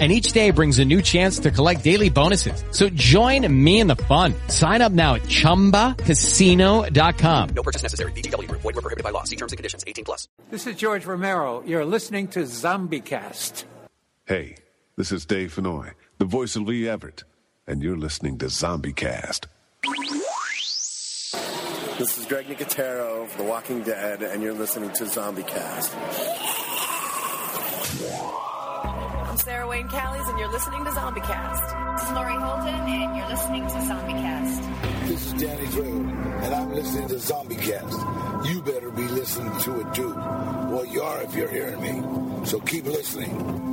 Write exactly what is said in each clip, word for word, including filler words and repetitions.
And each day brings a new chance to collect daily bonuses. So join me in the fun. Sign up now at chumba casino dot com. No purchase necessary. V G W Group. Void where prohibited by law. See terms and conditions. eighteen plus. This is George Romero. You're listening to Zombie Cast. Hey, this is Dave Fenoy, the voice of Lee Everett, and you're listening to Zombie Cast. This is Greg Nicotero of The Walking Dead, and you're listening to Zombie Cast. I'm Sarah Wayne Callies, and you're listening to Zombie Cast. This is Lori Holden, and you're listening to Zombie Cast. This is Danny Drew, and I'm listening to Zombie Cast. You better be listening to it, too. Well, you are if you're hearing me, so keep listening.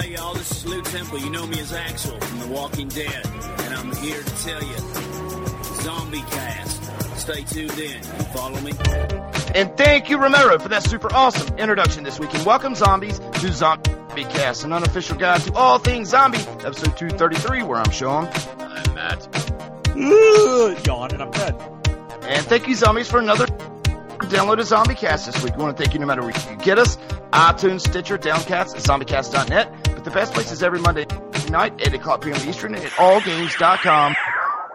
Hey y'all, this is Lou Temple. You know me as Axel from The Walking Dead, and I'm here to tell you, Zombie Cast. Stay tuned in. Follow me. And thank you, Romero, for that super awesome introduction this week. And welcome, zombies, to Zombie Cast, an unofficial guide to all things zombie, episode two thirty-three, where I'm Sean. I'm Matt. Ooh, yawn, and I'm dead. And thank you, zombies, for another download of Zombie Cast this week. We want to thank you no matter where you get us. iTunes, Stitcher, Downcast, and zombie cast dot net. But the best place is every Monday night at eight o'clock p.m. Eastern at all games dot com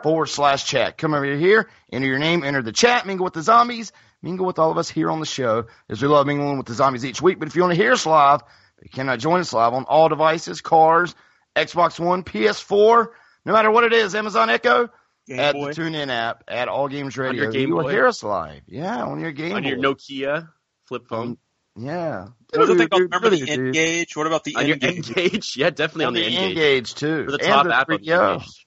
forward slash chat. Come over here, enter your name, enter the chat, mingle with the zombies, mingle with all of us here on the show, as we love mingling with the zombies each week. But if you want to hear us live, you cannot join us live on all devices, cars, Xbox One, P S four, no matter what it is, Amazon Echo, Game at Boy. The TuneIn app, at All Games Radio. You will Boy. Hear us live. Yeah, on your Game On Boy. Your Nokia flip phone. Um, Yeah. What do they call? Remember the N-Gage? What about the N-Gage? Yeah, definitely on the N-Gage too. For the top app on the N-Gage.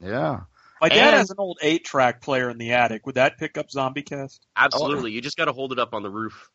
Yeah. My dad has an old eight-track player in the attic. Would that pick up Zombie Cast? Absolutely. You just got to hold it up on the roof.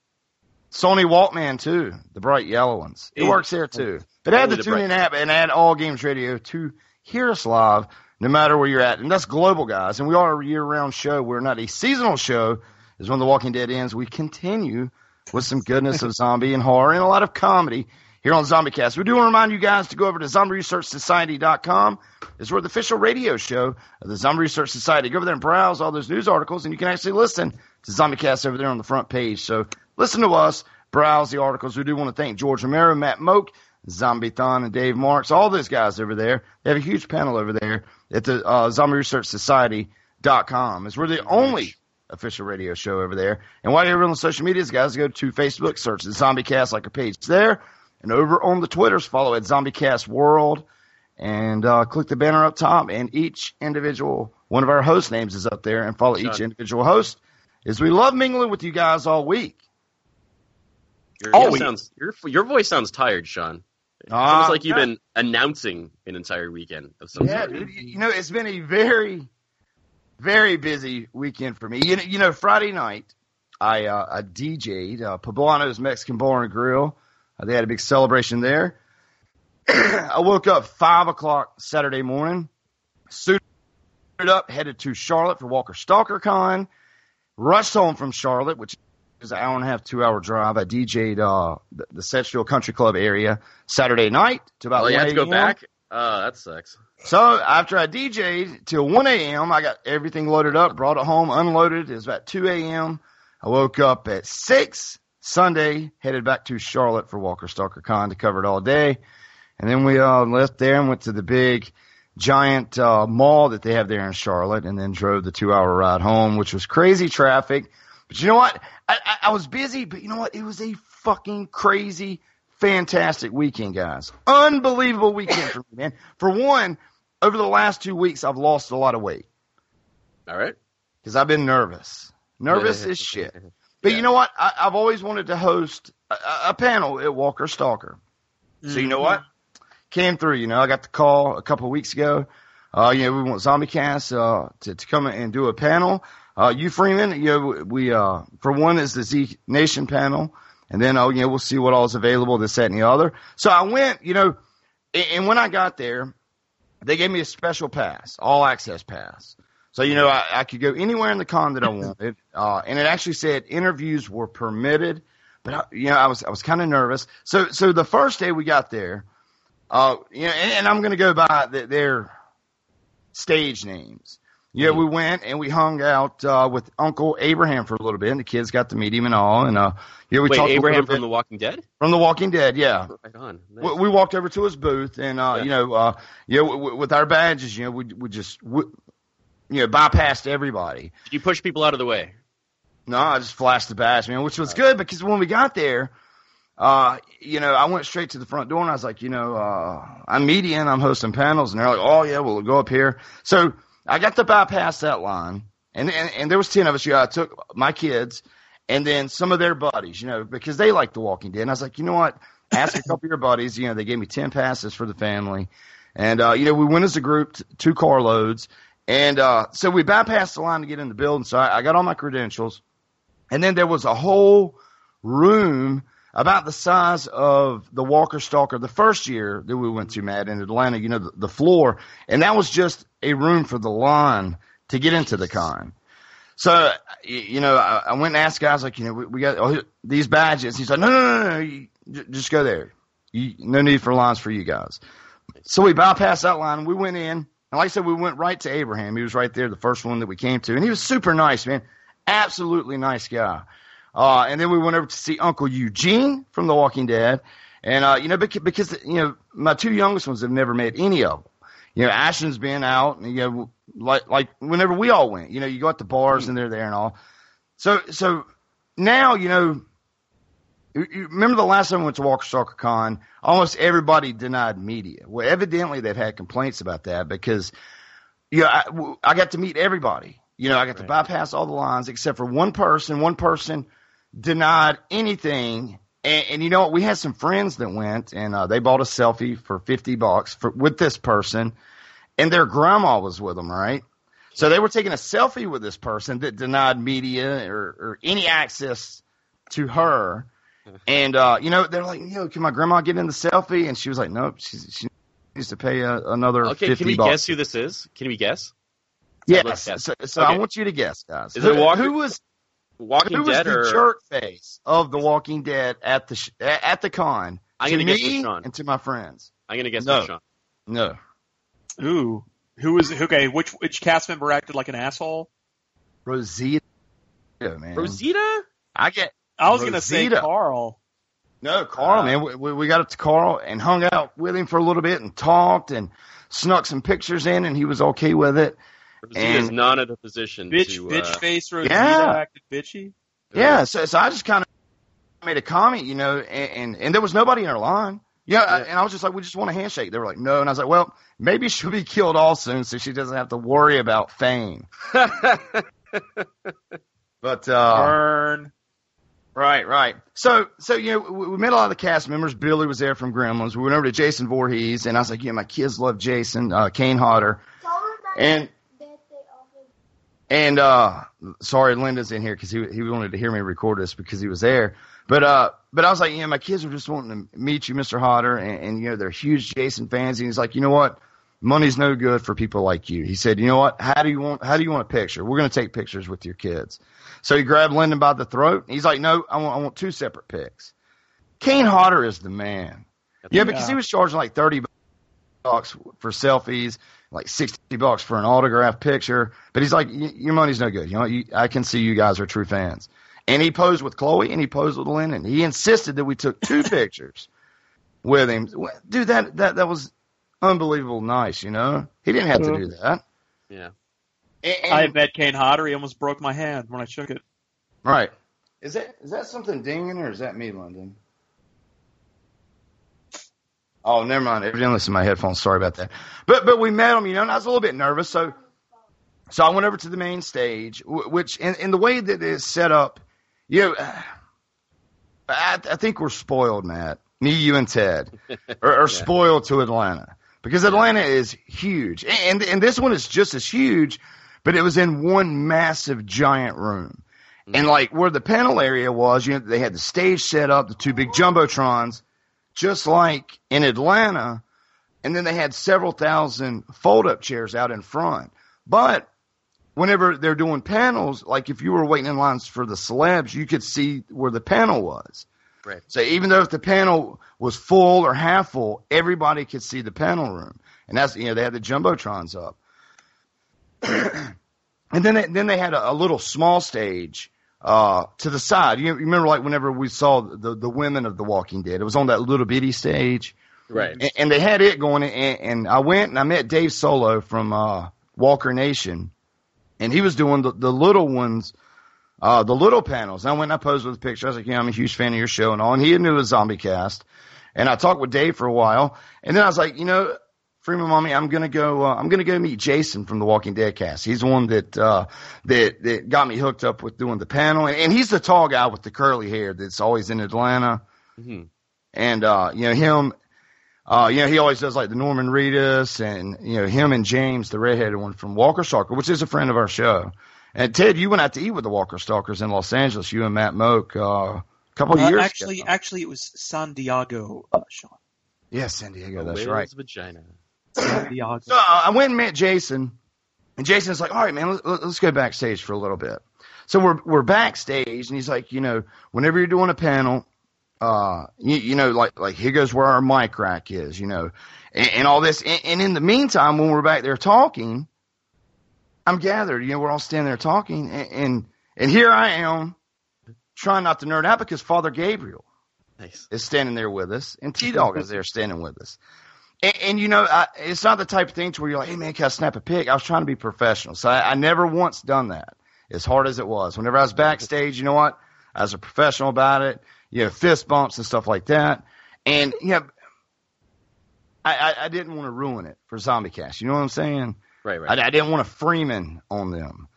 Sony Walkman too, the bright yellow ones. It works there too. But add the TuneIn app and add All Games Radio to hear us live, no matter where you're at. And that's global, guys. And we are a year-round show. We're not a seasonal show. As when The Walking Dead ends, we continue with some goodness of zombie and horror and a lot of comedy here on Zombie Cast. We do want to remind you guys to go over to zombie research society dot com. It's where the official radio show of the Zombie Research Society. Go over there and browse all those news articles, and you can actually listen to Zombie Cast over there on the front page. So listen to us, browse the articles. We do want to thank George Romero, Matt Moak, Zombie Thon, and Dave Marks, all those guys over there. They have a huge panel over there at the uh, zombie research society dot com. It's where the only official radio show over there. And while you're on social medias, guys, go to Facebook, search the Zombie Cast, like a page there. And over on the Twitters, follow at Zombie Cast World. And uh, click the banner up top. And each individual, one of our host names is up there. And follow Sean. Each individual host. As we love mingling with you guys all week. Your, all week. Sounds, your, your voice sounds tired, Sean. It's uh, almost like you've yeah. been announcing an entire weekend of some yeah, sort. Yeah, you know, it's been a very... very busy weekend for me. You know, you know Friday night, I, uh, I D J'd uh, Poblano's Mexican Bar and Grill. Uh, they had a big celebration there. I woke up five o'clock Saturday morning, suited up, headed to Charlotte for Walker Stalker Con, rushed home from Charlotte, which is an hour and a half, two-hour drive. I D J'd uh, the, the Sedgefield Country Club area Saturday night to about oh, you have to go back? Oh, that sucks. So after I D J'd till one a.m., I got everything loaded up, brought it home, unloaded. It was about two a.m. I woke up at six Sunday, headed back to Charlotte for Walker Stalker Con to cover it all day. And then we uh, left there and went to the big giant uh, mall that they have there in Charlotte, and then drove the two-hour ride home, which was crazy traffic. But you know what? I, I, I was busy, but you know what? It was a fucking crazy, fantastic weekend, guys. Unbelievable weekend for me, man. For one, over the last two weeks, I've lost a lot of weight. All right. Because I've been nervous. Nervous as shit. But yeah. You know what? I, I've always wanted to host a, a panel at Walker Stalker. So you know what? Came through, you know. I got the call a couple of weeks ago. Uh, you know, we want Zombie Cast uh, to, to come and do a panel. Uh, you, Freeman, you know, we, uh, for one, is the Z Nation panel. And then, oh, you know, we'll see what all is available, this, that, and the other. So I went, you know, and, and when I got there, they gave me a special pass, all access pass. So, you know, I, I could go anywhere in the con that I wanted. Uh, and it actually said interviews were permitted. But, I, you know, I was I was kind of nervous. So so the first day we got there, uh, you know, and, and I'm going to go by the, their stage names. Yeah, you know, we went and we hung out uh, with Uncle Abraham for a little bit, and the kids got to meet him and all. And uh, yeah, we Wait, talked Abraham from The Walking Dead? From The Walking Dead, yeah. Right on. Nice. We, we walked over to his booth, and uh, yeah. you know, uh, you know, w- w- with our badges, you know, we we just we, you know bypassed everybody. Did you push people out of the way? No, I just flashed the badge, man, which was all good right. Because when we got there, uh, you know, I went straight to the front door and I was like, you know, uh, I'm media and I'm hosting panels, and they're like, oh yeah, well, we'll go up here. So I got to bypass that line, and, and and there was ten of us. You know, I took my kids and then some of their buddies, you know, because they like The Walking Dead. And I was like, you know what? Ask a couple of your buddies. You know, they gave me ten passes for the family. And, uh, you know, we went as a group, t- two carloads. And uh, so we bypassed the line to get in the building. So I, I got all my credentials. And then there was a whole room about the size of the Walker Stalker the first year that we went to, Matt, in Atlanta, you know, the, the floor. And that was just a room for the line to get into the con. So, you know, I, I went and asked guys, like, you know, we, we got oh, these badges. He's like, no, no, no, no, you, j- just go there. You, no need for lines for you guys. So we bypassed that line. We went in. And like I said, we went right to Abraham. He was right there, the first one that we came to. And he was super nice, man. Absolutely nice guy. Uh, and then we went over to see Uncle Eugene from The Walking Dead. And, uh, you know, because, because, you know, my two youngest ones have never met any of them. You know, Ashton's been out, and, you know, like, like whenever we all went, you know, you go out to bars and they're there and all. So, so now, you know, you remember the last time we went to Walker Stalker Con, almost everybody denied media. Well, evidently they've had complaints about that because, you know, I, I got to meet everybody. You know, I got right. to bypass all the lines except for one person, one person. Denied anything, and, and you know what? We had some friends that went, and uh, they bought a selfie for fifty bucks for, with this person, and their grandma was with them, right? So they were taking a selfie with this person that denied media or, or any access to her, and uh, you know they're like, "Yo, can my grandma get in the selfie?" And she was like, "Nope, she, she needs to pay a, another okay, fifty bucks." Okay, can we bucks. guess who this is? Can we guess? Yes. Guess. So, so okay. I want you to guess, guys. Is who, it Walker? Who was? Walking Who Dead was the or... jerk face of The Walking Dead at the sh- at the con? I'm gonna to guess Michonne and to my friends. I'm gonna guess no. Michonne. No. Ooh, who was okay? Which which cast member acted like an asshole? Rosita, yeah, man. Rosita? I get. I was Rosita. gonna say Carl. No, Carl, uh, man. We, we, we got up to Carl and hung out with him for a little bit and talked and snuck some pictures in, and he was okay with it. Rosita's and not in a position bitch, to... Bitch, uh, bitch face Rosita yeah. acted bitchy. Yeah, so, so I just kind of made a comment, you know, and, and, and there was nobody in her line. Yeah, yeah. I, and I was just like, we just want a handshake. They were like, no. And I was like, well, maybe she'll be killed all soon so she doesn't have to worry about fame. But, uh... Burn. Right, right. So, so you know, we, we met a lot of the cast members. Billy was there from Gremlins. We went over to Jason Voorhees, and I was like, yeah, my kids love Jason, uh, Kane Hodder. And... And, uh, sorry, Linda's in here because he he wanted to hear me record this because he was there. But, uh, but I was like, you know, my kids were just wanting to meet you, Mister Hodder. And, and, you know, they're huge Jason fans. And he's like, you know what? Money's no good for people like you. He said, you know what? How do you want, how do you want a picture? We're going to take pictures with your kids. So he grabbed Linda by the throat. And he's like, no, I want, I want two separate pics. Kane Hodder is the man. Yeah, because yeah. he was charging like thirty bucks for selfies, like sixty bucks for an autograph picture. But he's like, your money's no good. You know, you, I can see you guys are true fans. And he posed with Chloe and he posed with Lynn, and he insisted that we took two pictures with him. Dude, that, that, that was unbelievable nice, you know? He didn't have to do that. Yeah. And, and, I bet Kane Hodder, he almost broke my hand when I shook it. Right. Is that is that something dinging, or is that me, London? Oh, never mind. Evidently, it's in my headphones. Sorry about that. But but we met him, you know, and I was a little bit nervous. So so I went over to the main stage, which in, in the way that it's set up, you know, I, I think we're spoiled, Matt. Me, you, and Ted are, are yeah. spoiled to Atlanta, because Atlanta is huge. And, and this one is just as huge, but it was in one massive giant room. And, like, where the panel area was, you know, they had the stage set up, the two big jumbotrons, just like in Atlanta. And then they had several thousand fold-up chairs out in front. But whenever they're doing panels, like if you were waiting in lines for the celebs, you could see where the panel was. Right. So even though if the panel was full or half full, everybody could see the panel room. And that's, you know, they had the jumbotrons up. And then they, then they had a, a little small stage uh, to the side. You, you remember, like, whenever we saw the, the women of The Walking Dead, it was on that little bitty stage. Right. And, and they had it going. And, and I went and I met Dave Solo from uh, Walker Nation. And he was doing the, the little ones, uh, the little panels. And I went and I posed with a picture. I was like, yeah, I'm a huge fan of your show and all. And he knew it was Zombie Cast. And I talked with Dave for a while. And then I was like, you know, Freeman, mommy, I'm gonna go. Uh, I'm gonna go meet Jason from the Walking Dead cast. He's the one that uh, that that got me hooked up with doing the panel, and, and he's the tall guy with the curly hair that's always in Atlanta. Mm-hmm. And uh, you know him. Uh, you know he always does like the Norman Reedus, and you know him and James, the redheaded one from Walker Stalker, which is a friend of our show. And Ted, you went out to eat with the Walker Stalkers in Los Angeles. You and Matt Moak uh, a couple uh, of years actually, ago. Actually, it was San Diego, uh, Sean. Yes, yeah, San Diego. That's right. Vagina. So I went and met Jason, and Jason's like, all right, man, let's, let's go backstage for a little bit. So we're we're backstage, and he's like, you know, whenever you're doing a panel, uh, you, you know, like like here goes where our mic rack is, you know, and, and all this. And, and in the meantime, when we're back there talking, I'm gathered, you know, we're all standing there talking, and and, and here I am trying not to nerd out because Father Gabriel nice. is standing there with us, and T Dog is there standing with us. And, and, you know, I, it's not the type of thing to where you're like, hey, man, can I snap a pic? I was trying to be professional. So I, I never once done that, as hard as it was. Whenever I was backstage, you know what? I was a professional about it, you know, fist bumps and stuff like that. And, you know, I, I, I didn't want to ruin it for Zombie Cast. You know what I'm saying? Right, right. I, I didn't want to Freeman on them.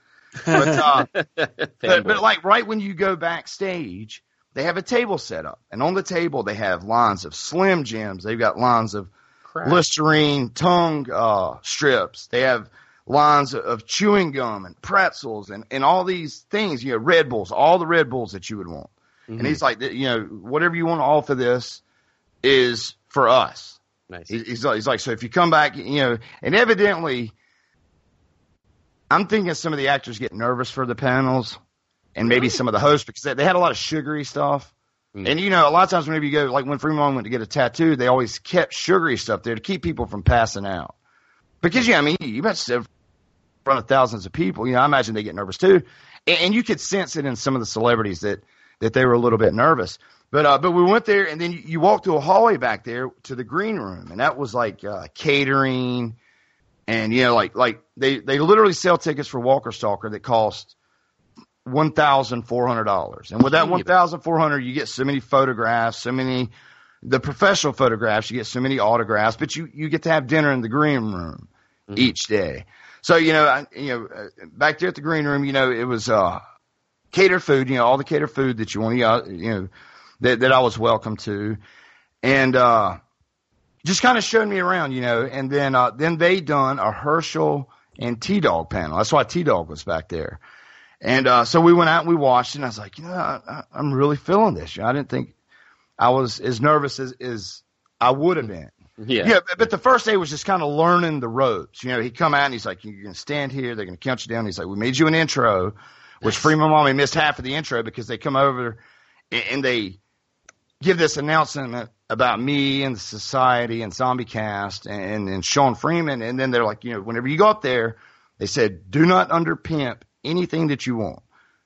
But, uh, but, but, like, right when you go backstage, they have a table set up. And on the table, they have lines of Slim Jims. They've got lines of Crap. Listerine tongue uh, strips. They have lines of chewing gum and pretzels and, and all these things, you know, Red Bulls, all the Red Bulls that you would want. Mm-hmm. And he's like, you know, whatever you want to offer this is for us. Nice. He, he's, like, he's like, so if you come back, you know, and evidently I'm thinking some of the actors get nervous for the panels and maybe some of the hosts because they, they had a lot of sugary stuff. And, you know, a lot of times whenever you go, like when Freeman went to get a tattoo, they always kept sugary stuff there to keep people from passing out. Because, yeah, I mean, you must have in front of thousands of people. You know, I imagine they get nervous too. And, and you could sense it in some of the celebrities that, that they were a little bit nervous. But uh, but we went there, and then you, you walked through a hallway back there to the green room. And that was like uh, catering. And, you know, like like they, they literally sell tickets for Walker Stalker that cost – One thousand four hundred dollars, and with that one thousand four hundred, you get so many photographs, so many the professional photographs. You get so many autographs, but you, you get to have dinner in the green room mm-hmm. each day. So you know, I, you know, back there at the green room, you know, it was uh, catered food. You know, all the catered food that you want. You know, that that I was welcome to, and uh, just kind of showed me around. You know, and then uh, then they done a Herschel and T Dog panel. That's why T Dog was back there. And uh, so we went out and we watched, and I was like, you know, I, I, I'm really feeling this. You know, I didn't think I was as nervous as, as I would have been. Yeah. yeah but, but the first day was just kind of learning the ropes. You know, he'd come out and he's like, you're going to stand here. They're going to count you down. And he's like, we made you an intro, which nice. Freeman Mommy missed half of the intro because they come over and, and they give this announcement about me and the society and Zombie Cast and, and Sean Freeman. And then they're like, you know, whenever you go up there, they said, do not underpimp anything that you want.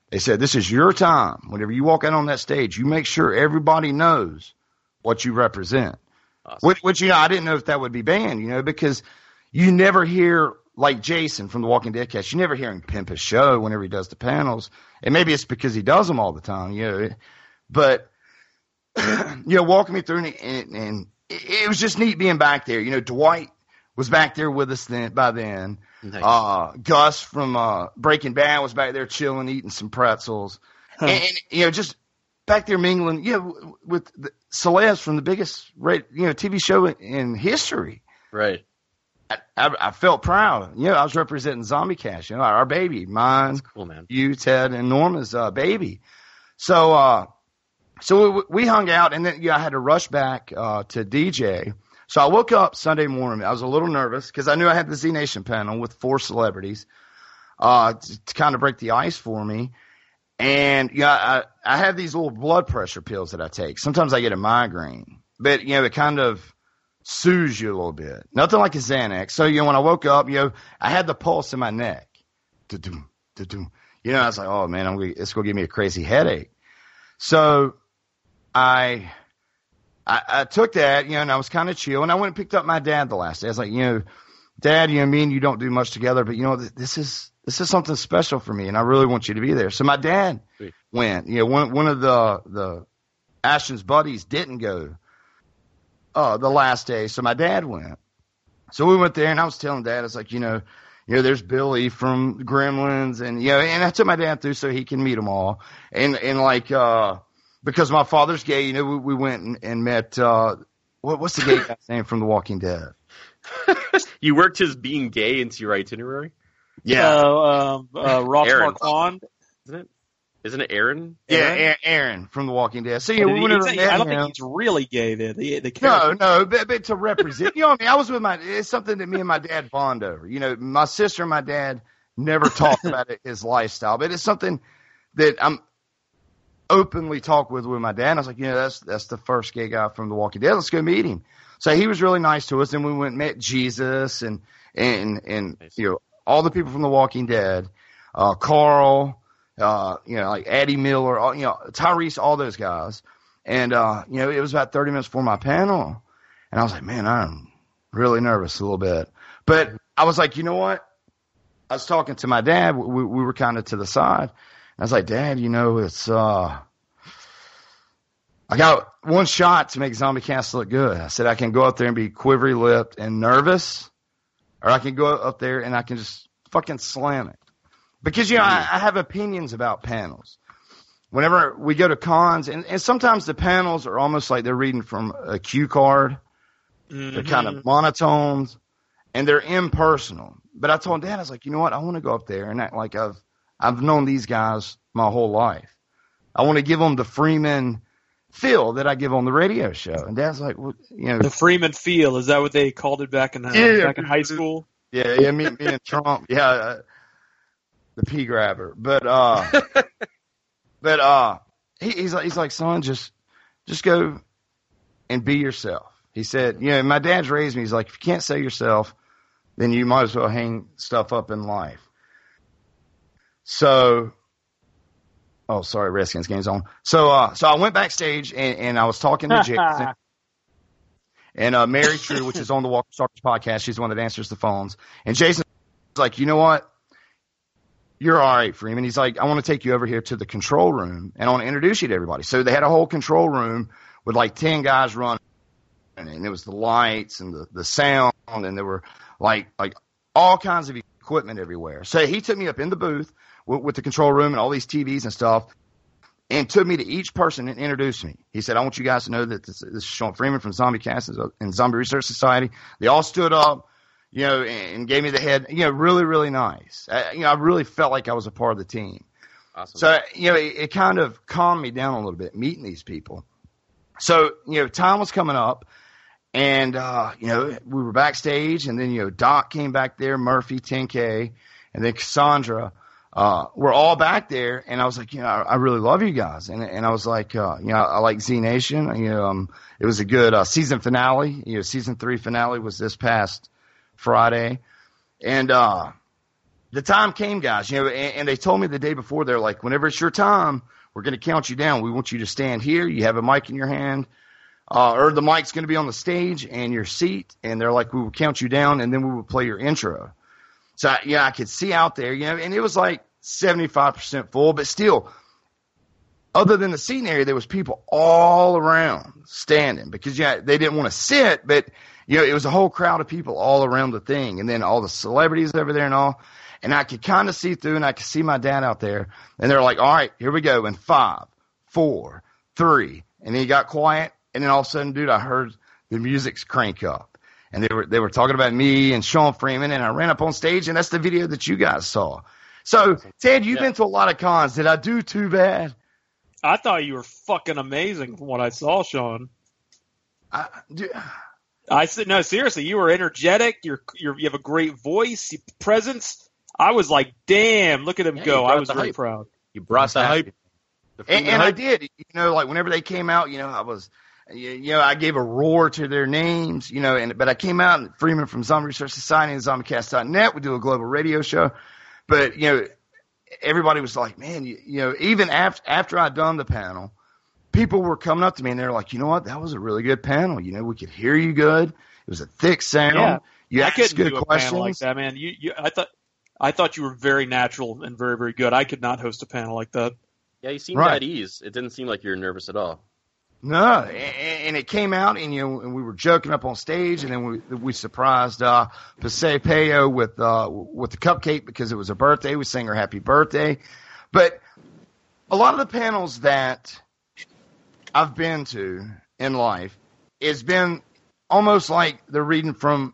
They said, this is your time. Whenever you walk out on that stage, you make sure everybody knows what you represent. Awesome. Which, which, you know, I didn't know if that would be banned, you know, because you never hear, like Jason from The Walking Dead cast, you never hear him pimp his show whenever he does the panels. And maybe it's because he does them all the time, you know. But, you know, walking me through, and, and, and it was just neat being back there. You know, Dwight was back there with us then. By then, nice. uh, Gus from uh, Breaking Bad was back there chilling, eating some pretzels, huh. and, and you know, just back there mingling, you know, with the celebs from the biggest, you know, T V show in, in history. Right. I, I, I felt proud. You know, I was representing Zombie Cash. You know, our baby, mine, that's cool, man. You, Ted, and Norma's uh, baby. So, uh, so we, we hung out, and then you know, I had to rush back uh, to D J. So I woke up Sunday morning. I was a little nervous because I knew I had the Z Nation panel with four celebrities uh, to, to kind of break the ice for me. And you know, I, I have these little blood pressure pills that I take. Sometimes I get a migraine, but you know, it kind of soothes you a little bit. Nothing like a Xanax. So you know, when I woke up, you know, I had the pulse in my neck. Da-doom, da-doom. You know, I was like, oh man, I'm gonna, it's gonna give me a crazy headache. So I. I, I took that, you know, and I was kind of chill, and I went and picked up my dad the last day. I was like, you know, Dad, you know, me and you don't do much together, but you know, th- this is this is something special for me, and I really want you to be there. So my dad Sweet. went. You know, one one of the the Ashton's buddies didn't go uh, the last day, so my dad went. So we went there, and I was telling Dad, I was like, you know, you know, there's Billy from Gremlins, and you know, and I took my dad through so he can meet them all, and and like. uh Because my father's gay, you know, we, we went and, and met uh, what, what's the gay guy's name from The Walking Dead? You worked his being gay into your itinerary? Yeah, uh, uh, uh, Ross Marquand, isn't it? Isn't it Aaron? Aaron? Yeah, Aaron from The Walking Dead. So yeah, we went a, I don't him. think he's really gay there. The, the no, no, but, but to represent, you know, what I mean, I was with my. It's something that me and my dad bond over. You know, my sister and my dad never talked about it, his lifestyle, but it's something that I'm. openly talk with with my dad. I was like, you know, that's that's the first gay guy from The Walking Dead. Let's go meet him. So he was really nice to us, and we went and met Jesus and and and nice. you know, all the people from The Walking Dead, uh, Carl, uh, you know, like Addie Miller, all, you know, Tyrese, all those guys. And uh, you know, it was about thirty minutes before my panel, and I was like, man, I'm really nervous a little bit, but I was like, you know what? I was talking to my dad. We we were kind of to the side. I was like, Dad, you know, it's uh, I got one shot to make Zombie Cast look good. I said I can go up there and be quivery lipped and nervous, or I can go up there and I can just fucking slam it. Because you know, I, I have opinions about panels. Whenever we go to cons, and, and sometimes the panels are almost like they're reading from a cue card. Mm-hmm. They're kind of monotones and they're impersonal. But I told Dad, I was like, you know what? I want to go up there and act like I've I've known these guys my whole life. I want to give them the Freeman feel that I give on the radio show. And Dad's like, well, you know, the Freeman feel, is that what they called it back in uh, yeah, back in high school? Yeah, yeah, me, me and Trump, yeah, uh, the pea grabber. But uh, but uh, he, he's like, he's like, son, just just go and be yourself. He said, you know, my dad's raised me. He's like, if you can't sell yourself, then you might as well hang stuff up in life. So, oh, sorry, Redskins game's on. So, uh, so I went backstage and, and I was talking to Jason and uh, Mary True, which is on the Walker Stalker podcast. She's the one that answers the phones. And Jason's like, you know what? You're all right, Freeman. He's like, I want to take you over here to the control room and I want to introduce you to everybody. So they had a whole control room with like ten guys running, and it was the lights and the, the sound, and there were like like all kinds of equipment everywhere. So he took me up in the booth with the control room and all these T Vs and stuff, and took me to each person and introduced me. He said, I want you guys to know that this, this is Sean Freeman from Zombie Cast and Zombie Research Society. They all stood up, you know, and gave me the head, you know, really, really nice. I, you know, I really felt like I was a part of the team. Awesome. So, you know, it, it kind of calmed me down a little bit, meeting these people. So, you know, time was coming up, and, uh, you know, we were backstage, and then, you know, Doc came back there, Murphy, ten K, and then Cassandra, uh, we're all back there. And I was like, you know, I, I really love you guys. And and I was like, uh, you know, I like Z Nation. You know, um, it was a good uh, season finale. You know, season three finale was this past Friday. And uh, the time came, guys, you know, and, and they told me the day before, they're like, whenever it's your time, we're going to count you down. We want you to stand here. You have a mic in your hand. Uh, or the mic's going to be on the stage and your seat, and they're like, we will count you down, and then we will play your intro. So, I, yeah, I could see out there, you know, and it was like seventy-five percent full, but still, other than the seating area, there was people all around standing because, yeah, they didn't want to sit, but, you know, it was a whole crowd of people all around the thing, and then all the celebrities over there and all, and I could kind of see through, and I could see my dad out there, and they're like, all right, here we go, in five, four, three, and then he got quiet. And then all of a sudden, dude, I heard the music's crank up. And they were they were talking about me and Sean Freeman, and I ran up on stage, and that's the video that you guys saw. So, Ted, you've yeah. been to a lot of cons. Did I do too bad? I thought you were fucking amazing from what I saw, Sean. I, dude. I said, no, seriously, you were energetic. You're, you're, you have a great voice, presence. I was like, damn, look at him yeah, go. I was really hype. proud. You brought the hype. The and and hype. I did. You know, like whenever they came out, you know, I was – you know, I gave a roar to their names, you know, and but I came out, and Freeman from Zombie Research Society and zombie cast dot net. We do a global radio show. But, you know, everybody was like, man, you, you know, even after, after I'd done the panel, people were coming up to me and they're like, you know what? That was a really good panel. You know, we could hear you good. It was a thick sound. Yeah. You asked I couldn't good do a questions. Panel like that, man. You, you, I thought, I thought you were very natural and very, very good. I could not host a panel like that. Yeah, you seemed right. at ease. It didn't seem like you were nervous at all. No, and it came out, and you know, and we were joking up on stage, and then we we surprised uh, Pase Peo with uh, with the cupcake because it was her birthday. We sang her happy birthday, but a lot of the panels that I've been to in life, it's been almost like they're reading from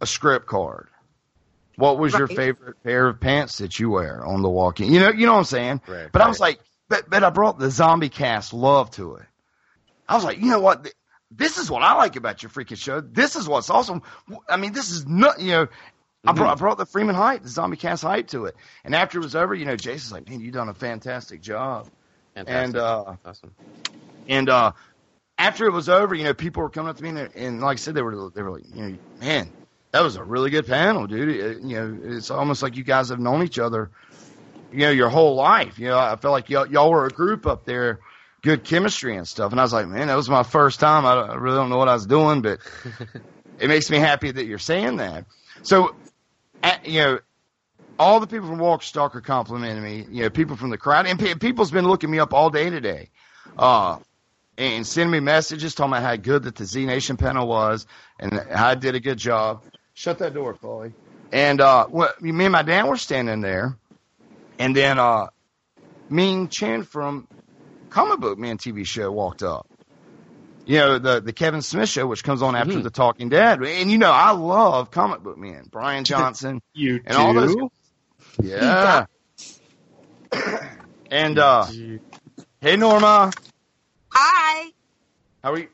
a script card. What was right. your favorite pair of pants that you wear on The Walking? You know, you know what I'm saying. Right, but right. I was like, but but I brought the Zombie Cast love to it. I was like, you know what? This is what I like about your freaking show. This is what's awesome. I mean, this is not, you know, mm-hmm. I, brought, I brought the Freeman hype, the Zombie Cast hype to it. And after it was over, you know, Jason's like, man, you've done a fantastic job. Fantastic. And, uh, awesome. And, uh, after it was over, you know, people were coming up to me and, and like I said, they were, they were like, you know, man, that was a really good panel, dude. It, you know, it's almost like you guys have known each other, you know, your whole life. You know, I felt like y'all, y'all were a group up there. Good chemistry and stuff. And I was like, man, that was my first time. I, I really don't know what I was doing, but it makes me happy that you're saying that. So, at, you know, all the people from Walker Stalker complimented me, you know, people from the crowd. And pe- people's been looking me up all day today uh, and sending me messages talking about how good that the Z Nation panel was and how I did a good job. Shut that door, Chloe. And uh, well, me and my dad were standing there. And then uh, Ming Chen from Comic Book Man T V show walked up, you know, the the Kevin Smith show, which comes on after mm-hmm. The Talking Dead, and you know I love Comic Book Man, Brian Johnson, you and too? All those, yeah. and uh, hey Norma, hi. How are you?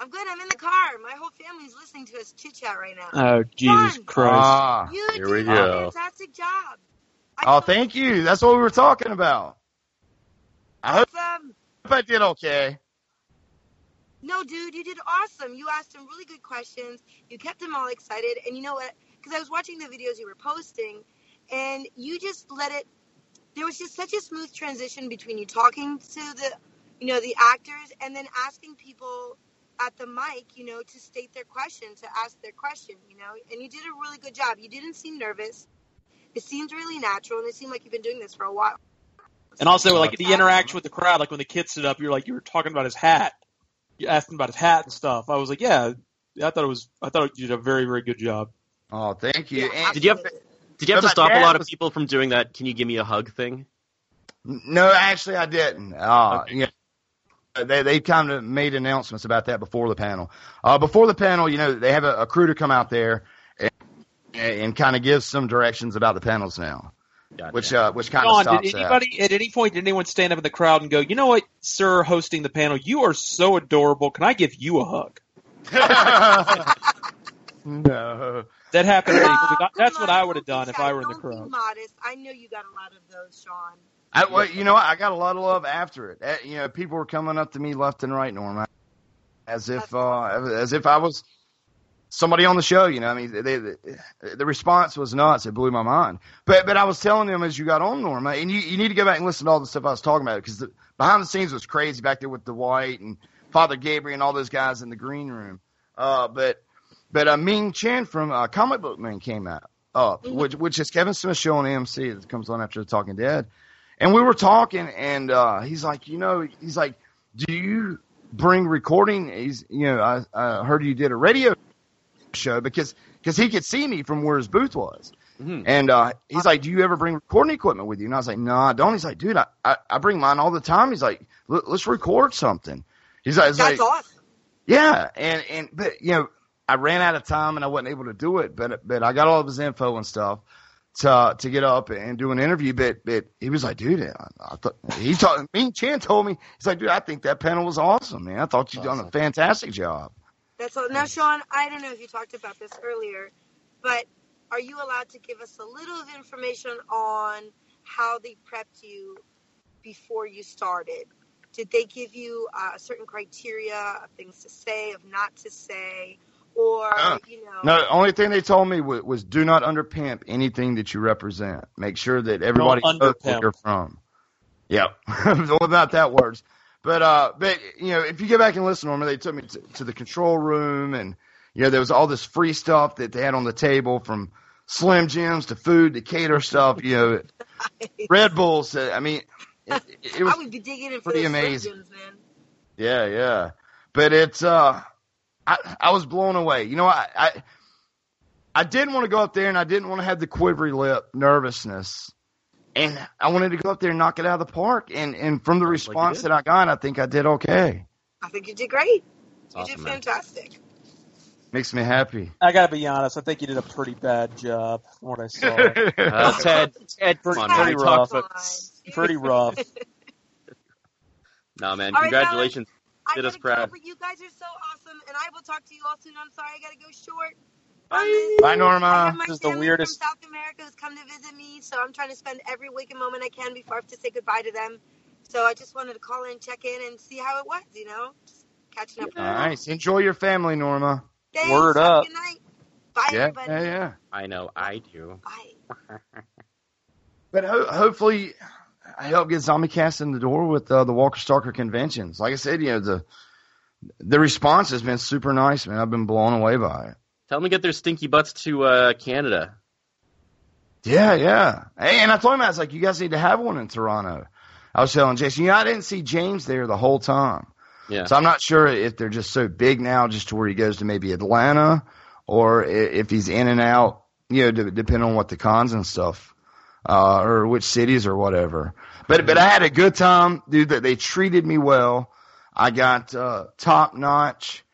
I'm good. I'm in the car. My whole family's listening to us chit chat right now. Oh Jesus John, Christ! Ah, you here did we go. A fantastic job. I oh, thank you. you. That's what we were talking about. I hope, awesome. hope I did okay. No, dude, you did awesome. You asked some really good questions. You kept them all excited. And you know what? Because I was watching the videos you were posting, and you just let it – there was just such a smooth transition between you talking to the, you know, the actors and then asking people at the mic, you know, to state their question, to ask their question, you know. And you did a really good job. You didn't seem nervous. It seemed really natural, and it seemed like you've been doing this for a while. And also, like, the interaction with the crowd, like, when the kid stood up, you were like, you were talking about his hat. You asked him about his hat and stuff. I was like, yeah, I thought it was, I thought you did a very, very good job. Oh, thank you. Yeah, did you have, did you have to stop a lot of people from doing that, can you give me a hug thing? No, actually, I didn't. Uh, okay. you know, they they kind of made announcements about that before the panel. Uh, before the panel, you know, they have a, a crew to come out there and, and kind of give some directions about the panels now. Gotcha. Which uh, which kind John, of stops did anybody out. At any point did anyone stand up in the crowd and go, you know what, sir, hosting the panel, you are so adorable. Can I give you a hug? No, That happened to me. Uh, that's on, what I would have done if I were in the crowd. Be modest. I know you got a lot of those, Sean. I, well, you know, I got a lot of love after it. You know, people were coming up to me left and right, Norma, as if uh, as if I was somebody on the show. You know, I mean, they, they, the response was nuts. It blew my mind. But but I was telling them as you got on, Norma, and you, you need to go back and listen to all the stuff I was talking about because the behind the scenes was crazy back there with Dwight and Father Gabriel and all those guys in the green room. Uh, but but uh, Ming Chen from uh, Comic Book Man came out, uh, mm-hmm. which which is Kevin Smith's show on A M C that comes on after The Talking Dead. And we were talking, and uh, he's like, you know, he's like, do you bring recording? He's, you know, I, I heard you did a radio show because because he could see me from where his booth was. Mm-hmm. And uh, he's like, do you ever bring recording equipment with you? And I was like, no, I don't. He's like, dude, I, I, I bring mine all the time. He's like, let's record something. He's like, that's like, awesome. Yeah. And, and, but, you know, I ran out of time and I wasn't able to do it, but, but I got all of his info and stuff. To, to get up and do an interview, but, but he was like, dude, I, I thought he told Ming Chen told me, he's like, dude, I think that panel was awesome, man. I thought you awesome. Done a fantastic job. That's all. Now, Sean, I don't know if you talked about this earlier, but are you allowed to give us a little of information on how they prepped you before you started? Did they give you uh, a certain criteria of things to say, of not to say? Or, uh, you know. No, the only thing they told me was, was do not underpimp anything that you represent. Make sure that everybody knows where you're from. Yep. Without that words. But, uh, but you know, if you get back and listen to them, they took me to, to the control room and, you know, there was all this free stuff that they had on the table from Slim Jims to food to cater stuff, you know, nice. Red Bulls. To, I mean, it, it was I would be digging in for pretty amazing. Slim Jims, man. Yeah, yeah. But it's, uh, I, I was blown away. You know, I, I I didn't want to go up there, and I didn't want to have the quivery lip nervousness. And I wanted to go up there and knock it out of the park. And, and from the Sounds response like that I got, I think I did okay. I think you did great. That's you awesome, did fantastic. Man. Makes me happy. I got to be honest. I think you did a pretty bad job from what I saw. uh, Ted, Ted pretty, on, pretty rough. Pretty rough. No, man, all congratulations. Right, I gotta go, but you guys are so awesome, and I will talk to you all soon. I'm sorry I gotta go short. Bye, bye, Norma. This is the weirdest. From South America has come to visit me, so I'm trying to spend every waking moment I can before I have to say goodbye to them. So I just wanted to call in, check in, and see how it was. You know, just catching up. All right, enjoy your family, Norma. Thanks. Word have up. Good night. Bye, yeah, everybody. Yeah, yeah. I know, I do. Bye. But ho- hopefully. I helped get Zombie Cast in the door with uh, the Walker Stalker conventions. Like I said, you know, the the response has been super nice, man. I've been blown away by it. Tell them to get their stinky butts to uh, Canada. Yeah, yeah. Hey, and I told him, I was like, you guys need to have one in Toronto. I was telling Jason, you know, I didn't see James there the whole time. Yeah. So I'm not sure if they're just so big now just to where he goes to maybe Atlanta or if he's in and out, you know, depending on what the cons and stuff. Uh, or which cities or whatever. But but I had a good time, dude. That they treated me well. I got uh, top-notch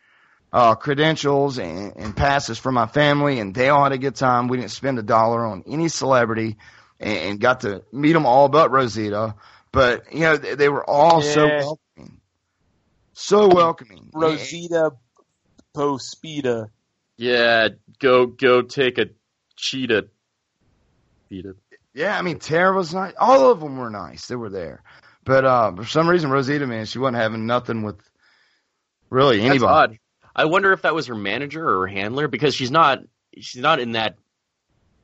uh, credentials and, and passes for my family, and they all had a good time. We didn't spend a dollar on any celebrity and, and got to meet them all but Rosita. But, you know, they, they were all yeah. so welcoming. So welcoming. Rosita yeah. Pospita. Yeah, go go take a cheetah. Beat it. Yeah, I mean, Tara was nice. All of them were nice. They were there. But uh, for some reason, Rosita, man, she wasn't having nothing with really anybody. That's odd. I wonder if that was her manager or her handler, because she's not she's not in that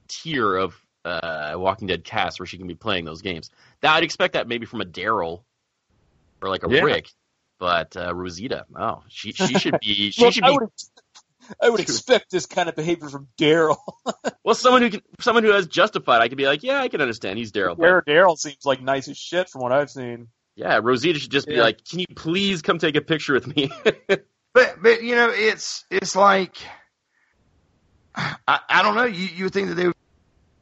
tier of uh, Walking Dead cast where she can be playing those games. Now, I'd expect that maybe from a Daryl or like a yeah. Rick, but uh, Rosita, oh, she she should be she well, should be. I would expect this kind of behavior from Daryl. Well, someone who can, someone who has justified, I could be like, yeah, I can understand. He's Daryl. Daryl seems like nice as shit from what I've seen. Yeah, Rosita should just yeah. be like, can you please come take a picture with me? but but you know, it's it's like I, I don't know. You you would think that they would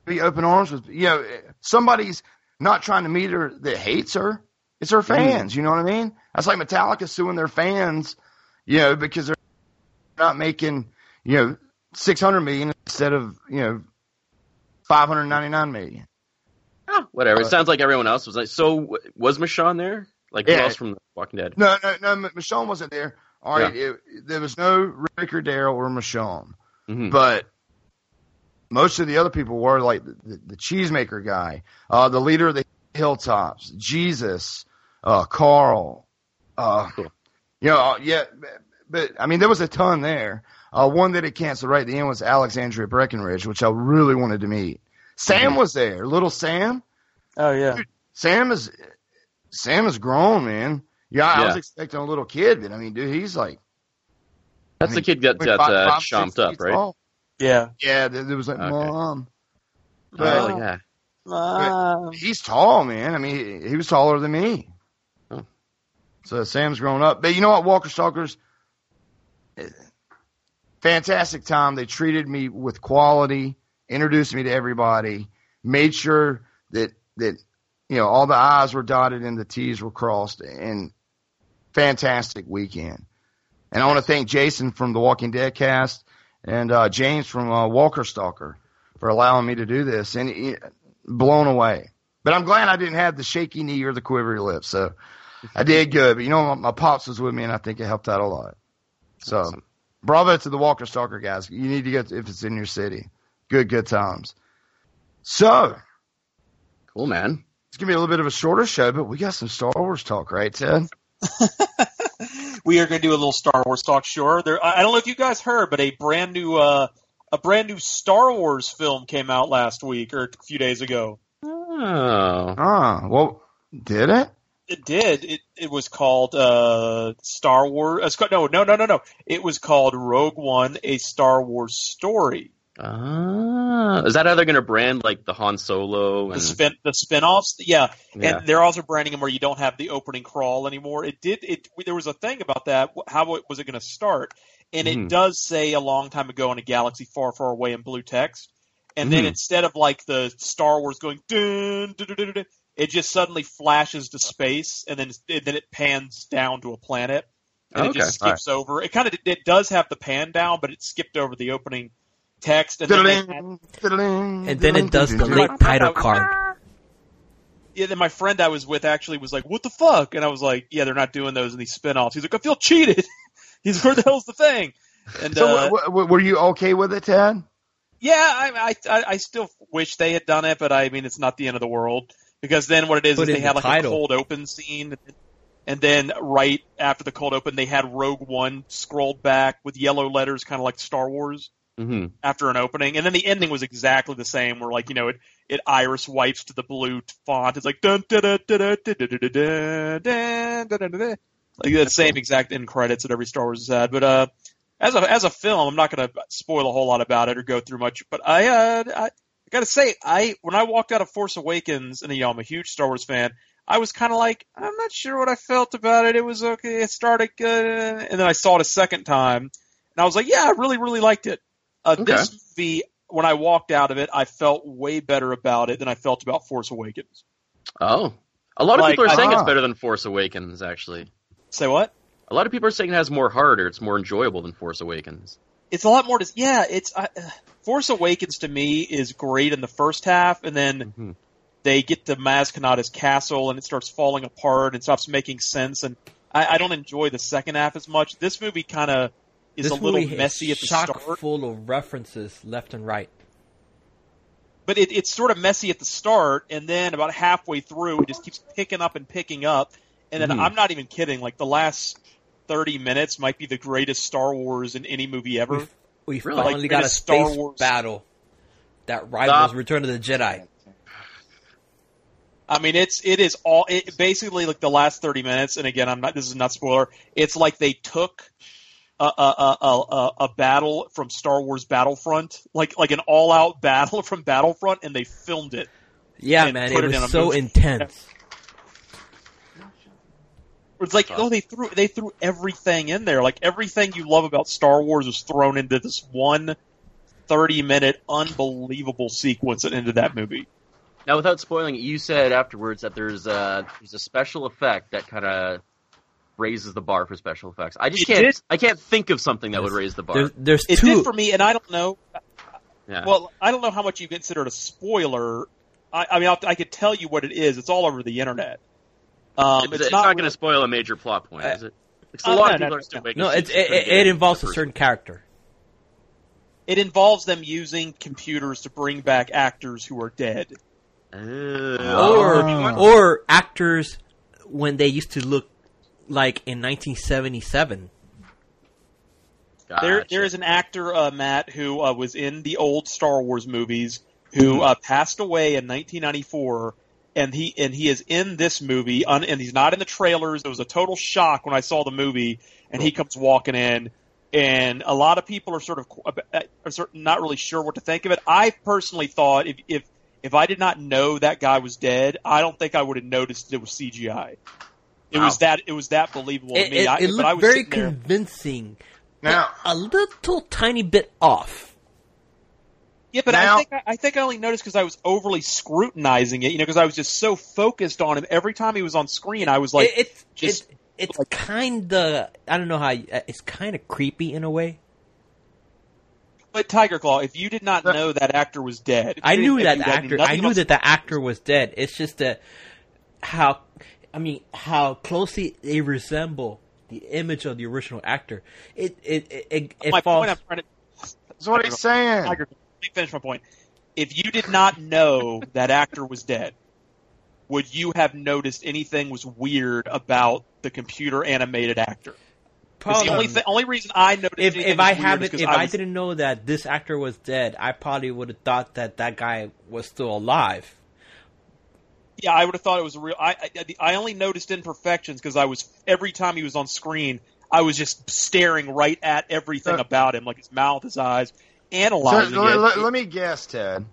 be open arms with you know somebody's not trying to meet her that hates her. It's her fans. Mm. You know what I mean? That's like Metallica suing their fans, you know, because they're. Not making, you know, six hundred million instead of, you know, five hundred ninety-nine million. Oh, whatever. It sounds like everyone else was like, so was Michonne there? Like yeah. who else from The Walking Dead? No, no, no. Michonne wasn't there. All right. Yeah. It, there was no Rick or Daryl or Michonne, mm-hmm. but Most of the other people were, like the, the, the cheesemaker guy, uh, the leader of the Hilltops, Jesus, uh, Carl. Uh, you know, yeah, but I mean, there was a ton there. Uh, one that it canceled right at the end was Alexandria Breckenridge, which I really wanted to meet. Sam was there, little Sam. Oh yeah, dude, Sam is Sam is grown, man. Yeah, I yeah. was expecting a little kid, but I mean, dude, he's like that's I mean, the kid that got like uh, chomped up, right? Tall. Yeah, yeah, there was like okay. mom. But, oh yeah, mom. He's tall, man. I mean, he, he was taller than me. Huh. So Sam's grown up, but you know what, Walker Stalkers. Fantastic time. They treated me with quality, introduced me to everybody, made sure that that you know all the I's were dotted and the T's were crossed. And fantastic weekend. And I want to thank Jason from The Walking Dead cast and uh, James from uh, Walker Stalker for allowing me to do this. And it, blown away. But I'm glad I didn't have the shaky knee or the quivery lip. So I did good. But you know, my, my pops was with me, and I think it helped out a lot. So. Awesome. Bravo to the Walker Stalker guys. You need to get to, if it's in your city. Good, good times. So. Cool, man. It's going to be a little bit of a shorter show, but we got some Star Wars talk, right, Ted? We are going to do a little Star Wars talk, sure. There, I don't know if you guys heard, but a brand new uh, a brand new Star Wars film came out last week or a few days ago. Oh. Oh, well, did it? It did. It it was called uh, Star Wars. No, no, no, no, no. It was called Rogue One: A Star Wars Story. Ah, is that how they're going to brand like the Han Solo and the spin the spinoffs? Yeah. yeah, and they're also branding them where you don't have the opening crawl anymore. It did. It there was a thing about that. How it, was it going to start? And mm. it does say a long time ago in a galaxy far, far away in blue text. And mm. then instead of like the Star Wars going dun dun dun dun. dun it just suddenly flashes to space, and then and then it pans down to a planet, and okay. it just skips right. over. It kind of it does have the pan down, but it skipped over the opening text, and then, had, and then it does the late title card. Yeah, then my friend I was with actually was like, "What the fuck?" And I was like, "Yeah, they're not doing those in these spinoffs." He's like, "I feel cheated." He's where the hell's the thing? And so, uh, w- w- were you okay with it, Ted? Yeah, I, I I still wish they had done it, but I mean, it's not the end of the world. Because then what it is Put is they had the like title. a cold open scene, and then right after the cold open, they had Rogue One scrolled back with yellow letters, kind of like Star Wars, mm-hmm. after an opening. And then the ending was exactly the same, where like, you know, it, it iris wipes to the blue font. It's like, dun da da da da da da da da da da da da like the same exact end credits that every Star Wars has had. But uh, as a as a film, I'm not going to spoil a whole lot about it or go through much, but I uh. I, I gotta say, I when I walked out of Force Awakens, and you know, I'm a huge Star Wars fan, I was kind of like, I'm not sure what I felt about it. It was okay. It started good, and then I saw it a second time, and I was like, yeah, I really, really liked it. Uh, okay. This movie, when I walked out of it, I felt way better about it than I felt about Force Awakens. Oh, a lot of like, people are saying uh, it's better than Force Awakens, actually. Say what? A lot of people are saying it has more heart, or it's more enjoyable than Force Awakens. It's a lot more – yeah, it's uh, – Force Awakens to me is great in the first half, and then mm-hmm. they get to Maz Kanata's castle, and it starts falling apart and stops making sense, and I, I don't enjoy the second half as much. This movie kind of is this a little messy at the start. Chock full of references left and right. But it, it's sort of messy at the start, and then about halfway through, it just keeps picking up and picking up, and then mm. I'm not even kidding. Like the last – thirty minutes might be the greatest Star Wars in any movie ever. We've, we've really? finally like, got a Star space Wars battle that rivals Stop. Return of the Jedi. I mean, it's it is all it, basically like the last thirty minutes. And again, I'm not. This is not spoiler. It's like they took a a a, a, a battle from Star Wars Battlefront, like like an all out battle from Battlefront, and they filmed it. Yeah, man, it was it in so intense. Yeah. It's like, oh, they threw they threw everything in there. Like, everything you love about Star Wars was thrown into this one thirty-minute unbelievable sequence that ended that movie. Now, without spoiling it, you said afterwards that there's a, there's a special effect that kind of raises the bar for special effects. I just it can't did. I can't think of something that there's, would raise the bar. There's, there's it two. did for me, and I don't know. Yeah. Well, I don't know how much you consider it a spoiler. I, I mean, I'll, I could tell you what it is. It's all over the internet. Um, it's, it's, it's not, not going to spoil a major plot point, is it? Because a lot of people are still waiting. No, it, it, it involves a certain character. It involves them using computers to bring back actors who are dead. Oh. Or, or actors when they used to look like in nineteen seventy-seven. Gotcha. There, there is an actor, uh, Matt, who uh, was in the old Star Wars movies who uh, passed away in nineteen ninety-four, and he and he is in this movie, un, and he's not in the trailers. It was a total shock when I saw the movie, and he comes walking in, and a lot of people are sort of are sort of not really sure what to think of it. I personally thought if if if I did not know that guy was dead, I don't think I would have noticed it was C G I. It wow. was that it was that believable it, to me. It, it I, looked but I was very convincing. Now a little tiny bit off. Yeah, but now, I think I think I only noticed because I was overly scrutinizing it, you know, because I was just so focused on him. Every time he was on screen, I was like, "It's just it, it's like, kind of I don't know how it's kind of creepy in a way." But Tiger Claw, if you did not know that actor was dead, I knew that actor. I knew that the actor was dead. It's just that how I mean how closely they resemble the image of the original actor. It it it, it, it my falls. Point, I'm trying to, that's what he's saying. Tiger Claw. Let me finish my point. If you did not know that actor was dead, would you have noticed anything was weird about the computer animated actor? Probably. The only, th- only reason I noticed if, anything if I haven't, if I, was, I didn't know that this actor was dead, I probably would have thought that that guy was still alive. Yeah, I would have thought it was a real. I I, I only noticed imperfections because I was every time he was on screen, I was just staring right at everything uh, about him, like his mouth, his eyes. Analyzing so, it. Let, let me guess, Ted.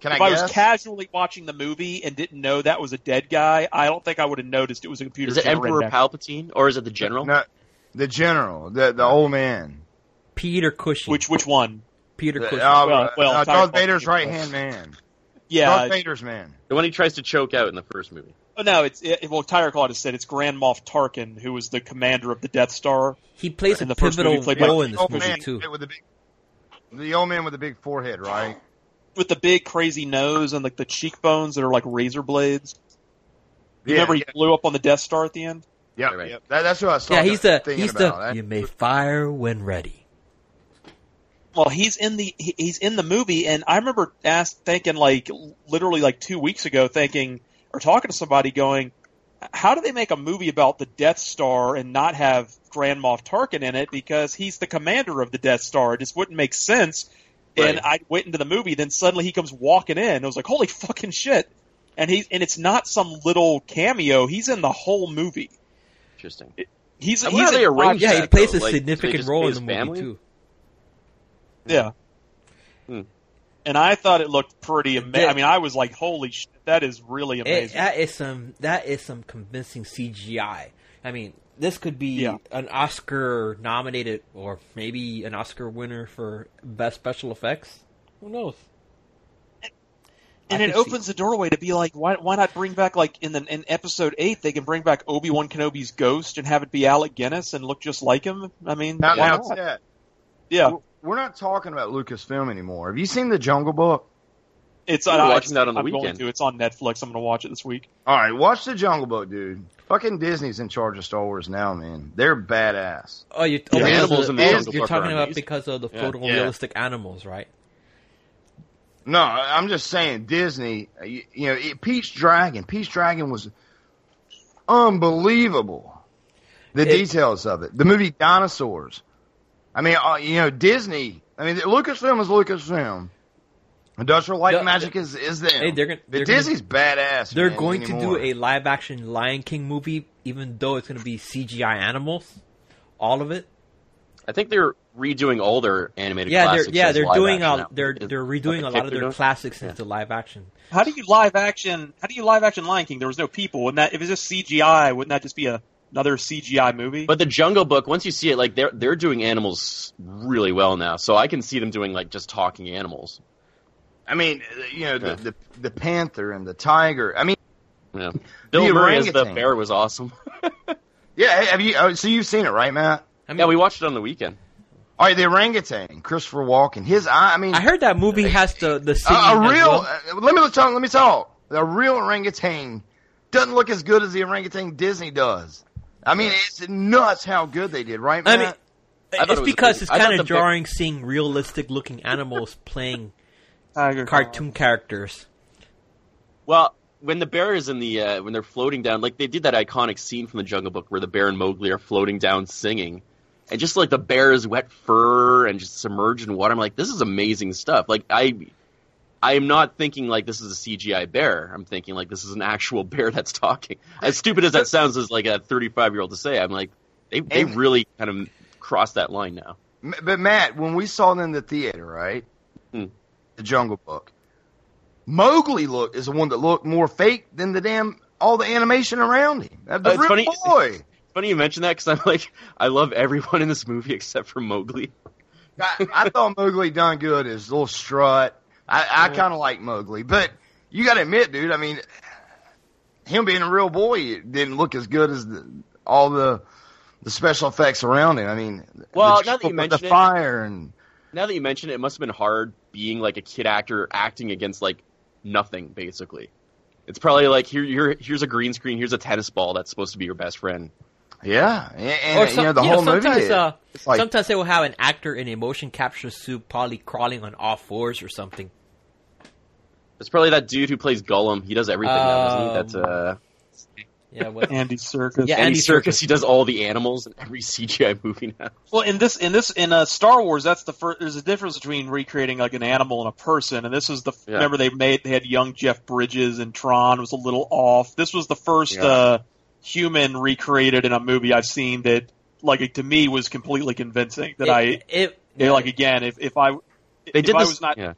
Can if I, I guess? If I was casually watching the movie and didn't know that was a dead guy, I don't think I would have noticed it was a computer. Is it Emperor Palpatine or is it the General? No, the General, the the old man, Peter Cushing. Which which one? Peter Cushing. The, uh, well, well, uh, Darth Vader's right hand man. Yeah, Darth Vader's man. The one he tries to choke out in the first movie. Oh no, it's it, well. Tiger Claw just said it's Grand Moff Tarkin, who was the commander of the Death Star. He plays in a the pivotal first movie, role in this old movie man, too. With the big, The old man with the big forehead, right? With the big crazy nose and like the cheekbones that are like razor blades. You yeah, remember he yeah. blew up on the Death Star at the end? Yeah, right. Yep. That, that's what I was yeah, he's the, thinking he's about. The, you may fire when ready. Well, he's in the he, he's in the movie, and I remember asked, thinking like literally like two weeks ago, thinking or talking to somebody, going, "How do they make a movie about the Death Star and not have Grand Moff Tarkin in it? Because he's the commander of the Death Star. It just wouldn't make sense." Right. And I went into the movie, then suddenly he comes walking in. I was like, "Holy fucking shit!" And he and it's not some little cameo. He's in the whole movie. Interesting. It, he's he's in, they arranged yeah. That, he plays though? a like, significant role in the family? movie too. Yeah. Hmm. And I thought it looked pretty amazing. I mean, I was like, "Holy shit, that is really amazing." It, that is some that is some convincing C G I. I mean, this could be yeah. an Oscar nominated, or maybe an Oscar winner for best special effects. Who knows? And, and it opens the doorway to be like, why why not bring back like in the in episode eight they can bring back Obi-Wan Kenobi's ghost and have it be Alec Guinness and look just like him. I mean, not why not? That. Yeah. Well, we're not talking about Lucasfilm anymore. Have you seen The Jungle Book? It's I'm watching that on the I'm weekend. Going to. It's on Netflix. I'm going to watch it this week. All right, watch The Jungle Book, dude. Fucking Disney's in charge of Star Wars now, man. They're badass. Oh, you're, oh, yeah. animals the, in the Jungle you're Book talking about amazing. Because of the yeah. photorealistic yeah. animals, right? No, I'm just saying Disney. You, you know, it, Pete's Dragon. Pete's Dragon was unbelievable. The it, details of it. The movie Dinosaurs. I mean, uh, you know, Disney. I mean, Lucasfilm is Lucasfilm. Industrial Light the, and Magic is is them. Hey, they're gonna, they're but Disney's gonna, badass. They're man, going anymore. to do a live action Lion King movie, even though it's going to be C G I animals, all of it. I think they're redoing all their animated. Yeah, classics they're yeah they're doing a, they're they're redoing a lot of their doing? classics yeah. into live action. How do you live action? How do you live action Lion King? There was no people. Wouldn't that if it's just C G I? Wouldn't that just be a another C G I movie? But The Jungle Book, once you see it, like they're they're doing animals really well now, so I can see them doing like just talking animals. I mean, you know, okay. the, the the panther and the tiger. I mean, yeah. Bill Murray as the bear was awesome. yeah, have you? So you've seen it, right, Matt? I mean, yeah, we watched it on the weekend. All right, the orangutan, Christopher Walken. His eye. I mean, I heard that movie has the the singing a, a real. Well. Uh, let me talk. Let me talk. The real orangutan doesn't look as good as the orangutan Disney does. I mean, it's nuts how good they did, right, Matt? I mean, I it's it because it's kind of jarring pic- seeing realistic-looking animals playing cartoon characters. Well, when the bear is in the uh, when they're floating down, like they did that iconic scene from the Jungle Book where the bear and Mowgli are floating down singing, and just like the bear's wet fur and just submerged in water, I'm like, this is amazing stuff. Like I, I am not thinking like this is a C G I bear. I'm thinking like this is an actual bear that's talking. As stupid as that sounds, as like a thirty-five year old to say, I'm like, they they really kind of cross that line now. But Matt, when we saw it in the theater, right, mm. the Jungle Book, Mowgli look is the one that looked more fake than the damn all the animation around him. That's the uh, real funny, boy. Funny you mention that because I'm like, I love everyone in this movie except for Mowgli. I, I thought Mowgli done good as little strut. I, I kind of like Mowgli, but you got to admit, dude. I mean, him being a real boy didn't look as good as the, all the the special effects around him. I mean, well, the, now that you mention the fire it, and now that you mention it, it must have been hard being like a kid actor acting against like nothing basically. It's probably like here, here, here's a green screen, here's a tennis ball that's supposed to be your best friend. Yeah, and, or some, you know the you whole know, sometimes, movie. Uh, like, sometimes they will have an actor in a motion capture suit, probably crawling on all fours or something. It's probably that dude who plays Gollum. He does everything, um, now, doesn't he? That's uh, yeah, what? Andy Serkis. Yeah, Andy, Andy Serkis. Serkis. He does all the animals in every C G I movie now. Well, in this, in this, in uh, Star Wars, that's the first. There's a difference between recreating like an animal and a person, and this is the yeah. remember they made they had young Jeff Bridges and Tron was a little off. This was the first. Yeah. Uh, human recreated in a movie I've seen that, like, to me was completely convincing. That it, I, it, it, you know, like again, if if I, they if did I this, was not, yeah.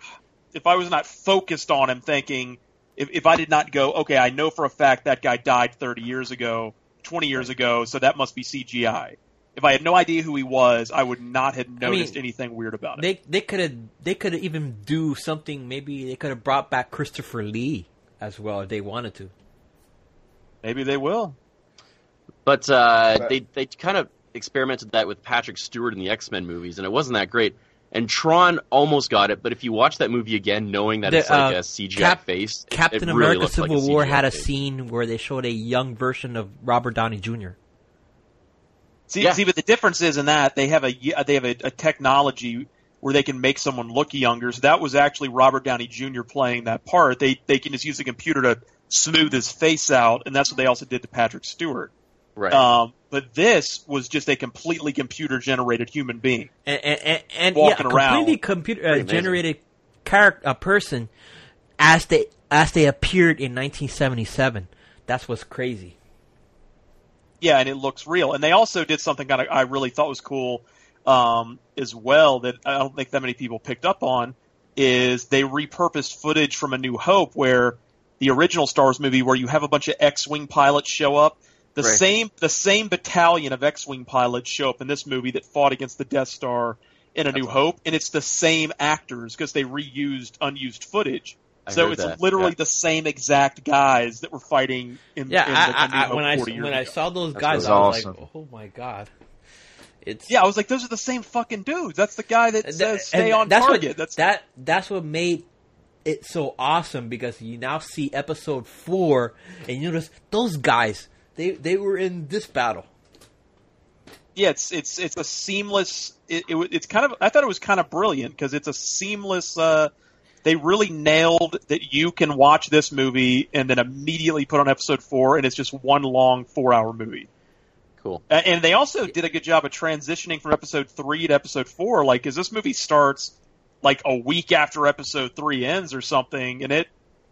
if I was not focused on him, thinking, if if I did not go, okay, I know for a fact that guy died thirty years ago, twenty years ago, so that must be C G I. If I had no idea who he was, I would not have noticed I mean, anything weird about it. They they could have they could have even do something. Maybe they could have brought back Christopher Lee as well if they wanted to. Maybe they will. But uh, they they kind of experimented that with Patrick Stewart in the X-Men movies, and it wasn't that great. And Tron almost got it, but if you watch that movie again, knowing that the, it's like uh, a C G I Cap- face, Captain it really America: Civil like War had a face. Scene where they showed a young version of Robert Downey Junior See, yeah. see, but the difference is in that they have a they have a, a technology where they can make someone look younger. So that was actually Robert Downey Junior playing that part. They they can just use the computer to smooth his face out, and that's what they also did to Patrick Stewart. Right. Um, but this was just a completely computer-generated human being, and, and, and walking yeah, around, completely computer-generated uh, character, a person as they as they appeared in nineteen seventy-seven. That's what's crazy. Yeah, and it looks real. And they also did something that I, I really thought was cool um, as well that I don't think that many people picked up on is they repurposed footage from A New Hope, where the original Star Wars movie, where you have a bunch of X-wing pilots show up. The right. same the same battalion of X-wing pilots show up in this movie that fought against the Death Star in A New Hope, and it's the same actors because they reused unused footage. I so it's that. literally yeah. the same exact guys that were fighting in, yeah, in I, the I, New I, Hope when I, forty years when ago. I saw those guys, I was awesome. like, oh my god. It's Yeah, I was like, those are the same fucking dudes. That's the guy that says that, stay on that's target. What, that's that that's what made it so awesome, because you now see episode four and you notice those guys They they were in this battle. Yeah, it's it's it's a seamless. It, it it's kind of. I thought it was kind of brilliant because it's a seamless. Uh, they really nailed that you can watch this movie and then immediately put on episode four, and it's just one long four hour movie. Cool. Uh, and they also did a good job of transitioning from episode three to episode four. Like, because this movie starts like a week after episode three ends or something, and it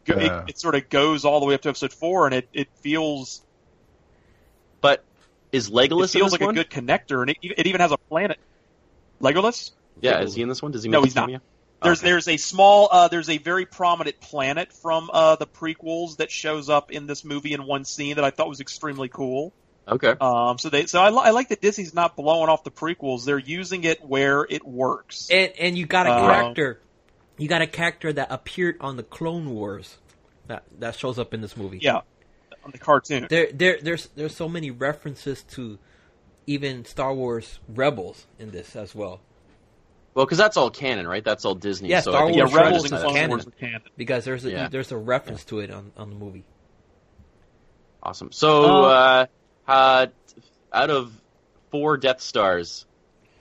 yeah. it, it sort of goes all the way up to episode four, and it it feels. But is Legolas in this one? It feels like a good connector, and it, it even has a planet. Legolas? Yeah, is he in this one? Does he? No, he's not. There's okay. there's a small, uh, there's a very prominent planet from uh, the prequels that shows up in this movie in one scene that I thought was extremely cool. Okay. Um. So they so I, I like that Disney's not blowing off the prequels. They're using it where it works. And and you got a um, character, you got a character that appeared on the Clone Wars, that that shows up in this movie. Yeah. On the cartoon. There, there, there's, there's so many references to even Star Wars Rebels in this as well. Well, because that's all canon, right? That's all Disney. Yeah, so Star Wars yeah, Rebels and Clone Wars are canon. Because there's a, yeah. there's a reference yeah. to it on, on the movie. Awesome. So, oh. uh, uh, out of four Death Stars,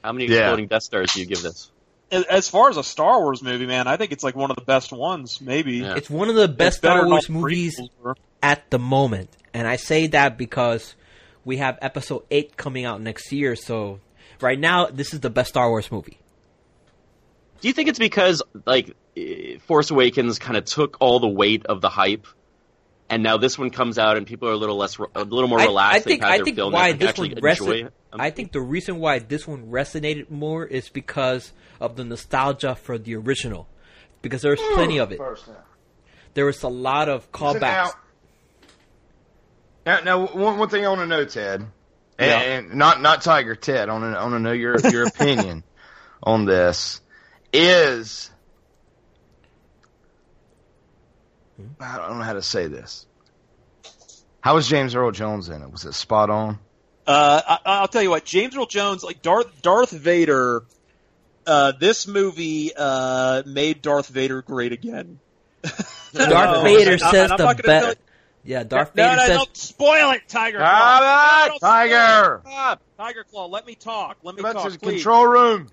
How many yeah. exploding Death Stars do you give this? As far as a Star Wars movie, man, I think it's like one of the best ones, maybe. Yeah. It's one of the best Star Wars movies or... at the moment. And I say that because we have Episode eight coming out next year, so right now, this is the best Star Wars movie. Do you think it's because, like, Force Awakens kind of took all the weight of the hype, and now this one comes out and people are a little less, a little more relaxed? I, I think, I think why this one resonated. I think the reason why this one resonated more is because of the nostalgia for the original, because there's plenty of it. There was a lot of callbacks. Now, now, one one thing I want to know, Ted, and, yeah. and not not Tiger Ted. I want to, I want to know your your opinion on this. Is I don't know how to say this. How was James Earl Jones in it? Was it spot on? Uh, I, I'll tell you what, James Earl Jones, like Darth Darth Vader. Uh, this movie uh, made Darth Vader great again. Darth Vader says I, the best. Yeah, Darth Vader no, no, says... don't spoil it, Tiger Claw. Stop it, Tiger! Stop. Tiger Claw, let me talk. Let me That's talk, his please. Control room.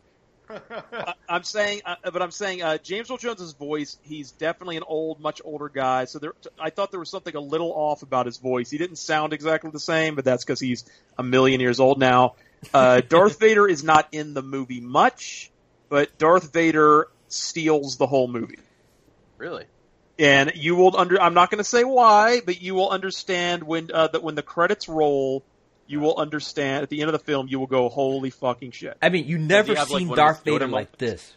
uh, I'm saying, uh, but I'm saying uh, James Earl Jones' voice, he's definitely an old, much older guy. So there, I thought there was something a little off about his voice. He didn't sound exactly the same, but that's because he's a million years old now. Uh, Darth Vader is not in the movie much, but Darth Vader steals the whole movie. Really? And you will under. I'm not going to say why, but you will understand when uh, that when the credits roll. You will understand at the end of the film. You will go, "Holy fucking shit!" I mean, you never have, seen like, Darth Vader like this.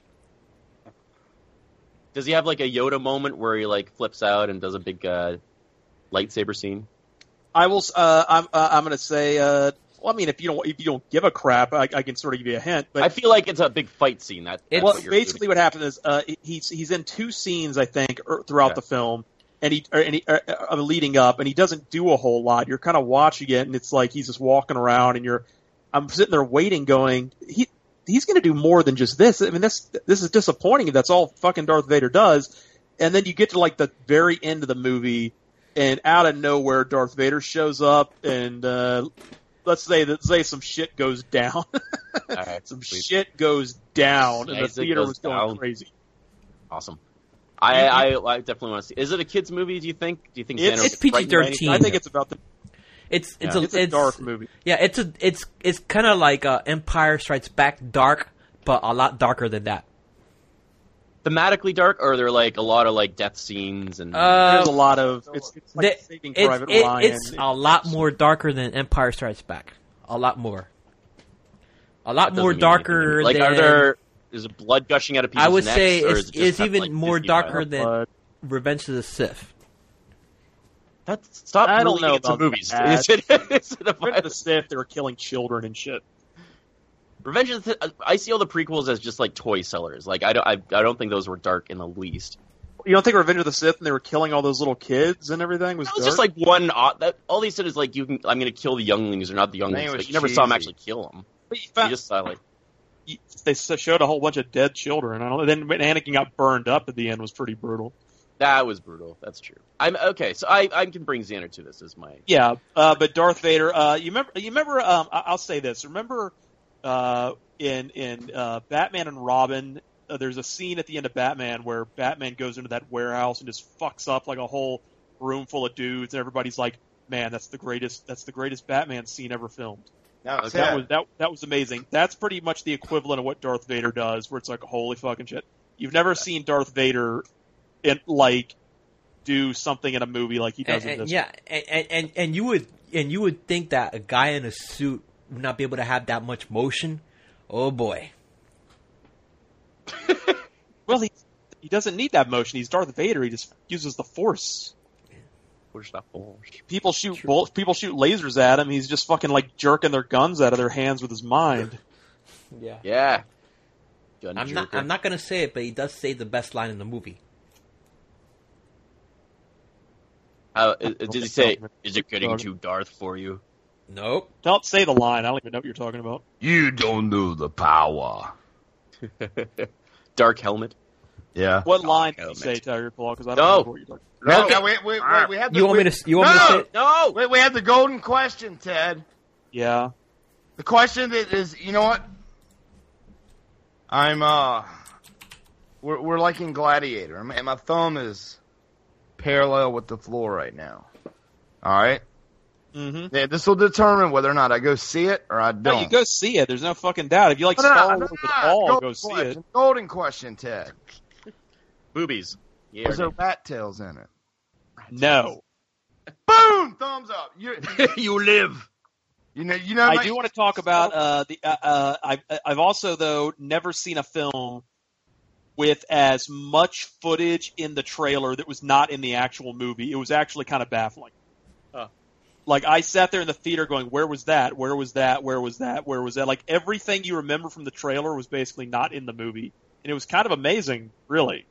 Does he have like a Yoda moment where he like flips out and does a big uh, lightsaber scene? I will. Uh, I'm. Uh, I'm going to say. Uh, well, I mean, if you don't, if you don't give a crap, I, I can sort of give you a hint. But I feel like it's a big fight scene. That that's well, what you're basically, doing. What happened is uh, he's he's in two scenes, I think, throughout okay. the film, and he or, and he or, uh, leading up, and he doesn't do a whole lot. You're kind of watching it, and it's like he's just walking around, and you're, I'm sitting there waiting, going, he he's going to do more than just this. I mean, this this is disappointing. That's all fucking Darth Vader does. And then you get to like the very end of the movie, and out of nowhere, Darth Vader shows up, and. Uh, Let's say that say some shit goes down. Right, some please. shit goes down, and the theater was going down. Crazy. Awesome. I, I I definitely want to see. Is it a kids movie? Do you think? Do you think it's, it's P G thirteen? I think it's about the. It's it's yeah. a it's a it's, dark movie. Yeah, it's a it's it's kind of like uh, Empire Strikes Back dark, but a lot darker than that. Thematically dark, or are there like a lot of like death scenes and uh, there's a lot of it's, it's like the, Saving it's, Private it, Ryan. It's a lot more darker than Empire Strikes Back. A lot more. A lot more darker. Like, than... are there is blood gushing out of people's necks? I would necks, say it's, it it's even like more Disney darker than blood. Revenge of the Sith. That's stop. I don't know about movies. Is it, is it Revenge of the Sith? They were killing children and shit. Revenge of the Sith, I see all the prequels as just like toy sellers. Like I don't, I, I don't think those were dark in the least. You don't think Revenge of the Sith and they were killing all those little kids and everything was? That was dark? Just like one. That, all they said is like, you can, I'm going to kill the younglings or not the younglings. But you cheesy. Never saw them actually kill them. But you, found, you just saw like you, they showed a whole bunch of dead children. I don't know. Then when Anakin got burned up at the end was pretty brutal. That was brutal. That's true. I'm okay. So I, I can bring Xander to this as my yeah. Uh, but Darth Vader. Uh, you remember? You remember? Um, I, I'll say this. Remember. Uh, in in uh, Batman and Robin, uh, there's a scene at the end of Batman where Batman goes into that warehouse and just fucks up like a whole room full of dudes, and everybody's like, "Man, that's the greatest! That's the greatest Batman scene ever filmed." Now, okay. That was that that was amazing. That's pretty much the equivalent of what Darth Vader does, where it's like, "Holy fucking shit!" You've never yeah. seen Darth Vader in like do something in a movie like he does and, in this. Yeah, and, and and you would and you would think that a guy in a suit. Not be able to have that much motion. Oh boy. Well, he he doesn't need that motion. He's Darth Vader. He just uses the Force. Where's that force? People shoot bullets. People shoot lasers at him. He's just fucking like jerking their guns out of their hands with his mind. Yeah. Yeah. Gun I'm jerker. not. I'm not gonna say it, but he does say the best line in the movie. Uh, did he say? Is it getting too Darth for you? Nope. Don't say the line. I don't even know what you're talking about. You don't know the power. Dark helmet. Yeah. What Dark line helmet. Did you say, Tiger Claw? Because I don't no. know what you're talking about. No, no, we, we, we, we had the, you want we, me to? You want no, me to say it? No, we, we had the golden question, Ted. Yeah. The question that is, you know what? I'm, uh... We're, we're like in Gladiator. My, my thumb is parallel with the floor right now. Alright? Mm-hmm. Yeah, this will determine whether or not I go see it or I don't. No, you go see it. There's no fucking doubt. If you like no, Star Wars no, no, at all, Golden go see question. it. Golden question, Ted. Boobies. Yeah. Is there bat tails in it? No. Boom! Thumbs up. You you live. You know. You know. I do want to talk about uh, the. Uh, uh, I've I've also though never seen a film with as much footage in the trailer that was not in the actual movie. It was actually kind of baffling. Uh, like I sat there in the theater going, "Where was that? Where was that? Where was that? Where was that?" Like everything you remember from the trailer was basically not in the movie, and it was kind of amazing, really.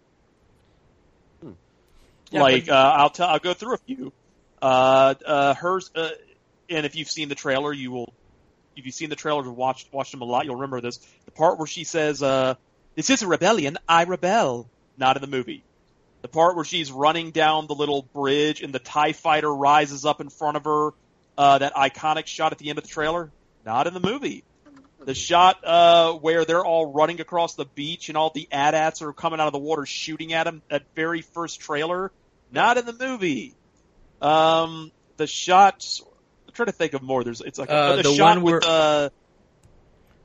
Hmm. Yeah, like but- uh, I'll t- I'll go through a few. Uh, uh, hers, uh, and if you've seen the trailer, you will, if you've seen the trailer and watched, watched them a lot, you'll remember this. The part where she says, uh, this is a rebellion, I rebel. Not in the movie. The part where she's running down the little bridge and the TIE fighter rises up in front of her, uh, that iconic shot at the end of the trailer, not in the movie. The shot, uh, where they're all running across the beach and all the AT-ATs are coming out of the water shooting at them, that very first trailer, not in the movie. Um, the shot. I'm trying to think of more. There's it's like a, uh, the, the shot one where, with uh,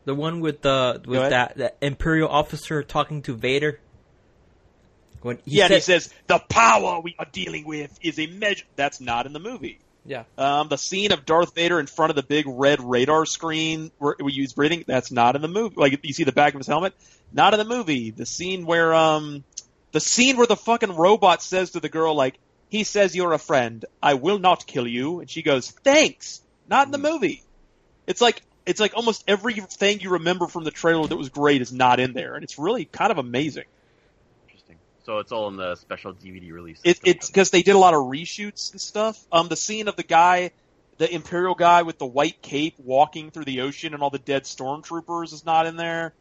the one with the with that, that Imperial officer talking to Vader. When he yeah, said, he says the power we are dealing with is immeasurable. That's not in the movie. Yeah. Um, the scene of Darth Vader in front of the big red radar screen where we use breathing. That's not in the movie. Like you see the back of his helmet. Not in the movie. The scene where um, the scene where the fucking robot says to the girl like, he says, you're a friend. I will not kill you. And she goes, thanks. Not in the movie. It's like it's like almost everything you remember from the trailer that was great is not in there. And it's really kind of amazing. Interesting. So it's all in the special D V D release. It, it's because they did a lot of reshoots and stuff. Um, the scene of the guy, the Imperial guy with the white cape walking through the ocean and all the dead stormtroopers is not in there.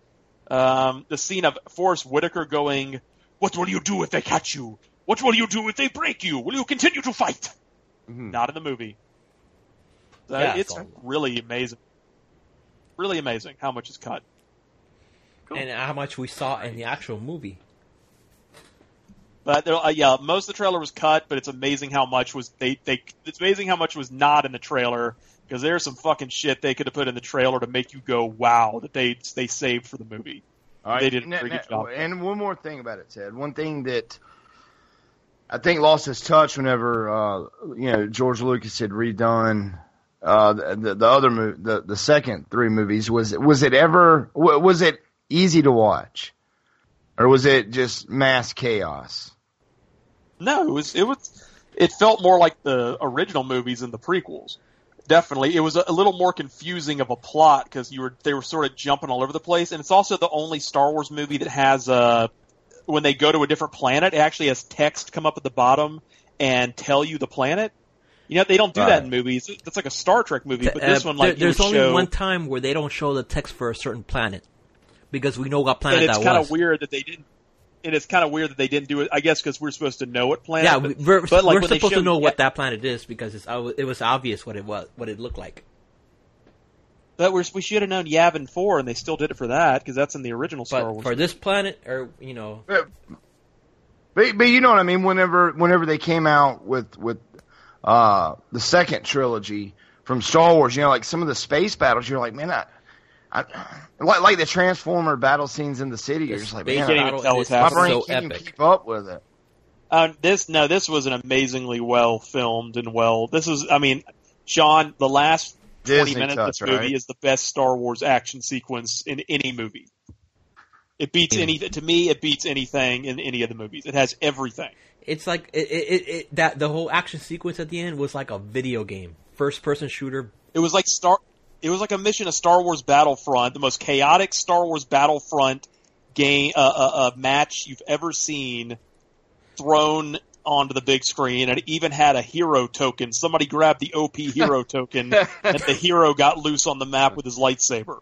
Um, the scene of Forrest Whitaker going, what will you do if they catch you? What will you do if they break you? Will you continue to fight? Mm-hmm. Not in the movie. So yeah, it's awesome. Really amazing. Really amazing how much is cut. Cool. And how much we saw in the actual movie. But there, uh, yeah, most of the trailer was cut, but it's amazing how much was they, they it's amazing how much was not in the trailer, because there's some fucking shit they could have put in the trailer to make you go wow that they they saved for the movie. All right. They did a pretty good job. And one more thing about it, Ted. One thing that I think lost his touch whenever uh, you know George Lucas had redone uh, the the other movie, the the second three movies. Was was it ever was it easy to watch, or was it just mass chaos? No, it was it was it felt more like the original movies and the prequels. Definitely, it was a little more confusing of a plot because you were they were sort of jumping all over the place, and it's also the only Star Wars movie that has a. Uh, When they go to a different planet, it actually has text come up at the bottom and tell you the planet. You know, they don't do right. that in movies. That's like a Star Trek movie, but uh, this one, like, there, There's only show... one time where they don't show the text for a certain planet, because we know what planet that was. And it's kind of weird that they didn't, and it's kind of weird that they didn't do it, I guess, because we're supposed to know what planet. Yeah, but, we're, but like, we're supposed show, to know yeah. what that planet is, because it's, it was obvious what it was, what it looked like. But we're, we should have known Yavin four, and they still did it for that, because that's in the original Star but Wars. For this planet, or, you know... But, but you know what I mean? Whenever whenever they came out with, with uh, the second trilogy from Star Wars, you know, like some of the space battles, you're like, man, I... I like, like the Transformer battle scenes in the city, you're just like, man, I don't, my brain can't even keep up with it. Uh, this, no, this was an amazingly well-filmed and well... This is, I mean, Sean, the last... Disney twenty minutes touch, of this movie right? is the best Star Wars action sequence in any movie. It beats any to me. It beats anything in any of the movies. It has everything. It's like it, it, it, that the whole action sequence at the end was like a video game, first person shooter. It was like Star. It was like a mission of Star Wars Battlefront, the most chaotic Star Wars Battlefront game uh, uh, uh, match you've ever seen thrown onto the big screen, and it even had a hero token. Somebody grabbed the O P hero token, and the hero got loose on the map with his lightsaber.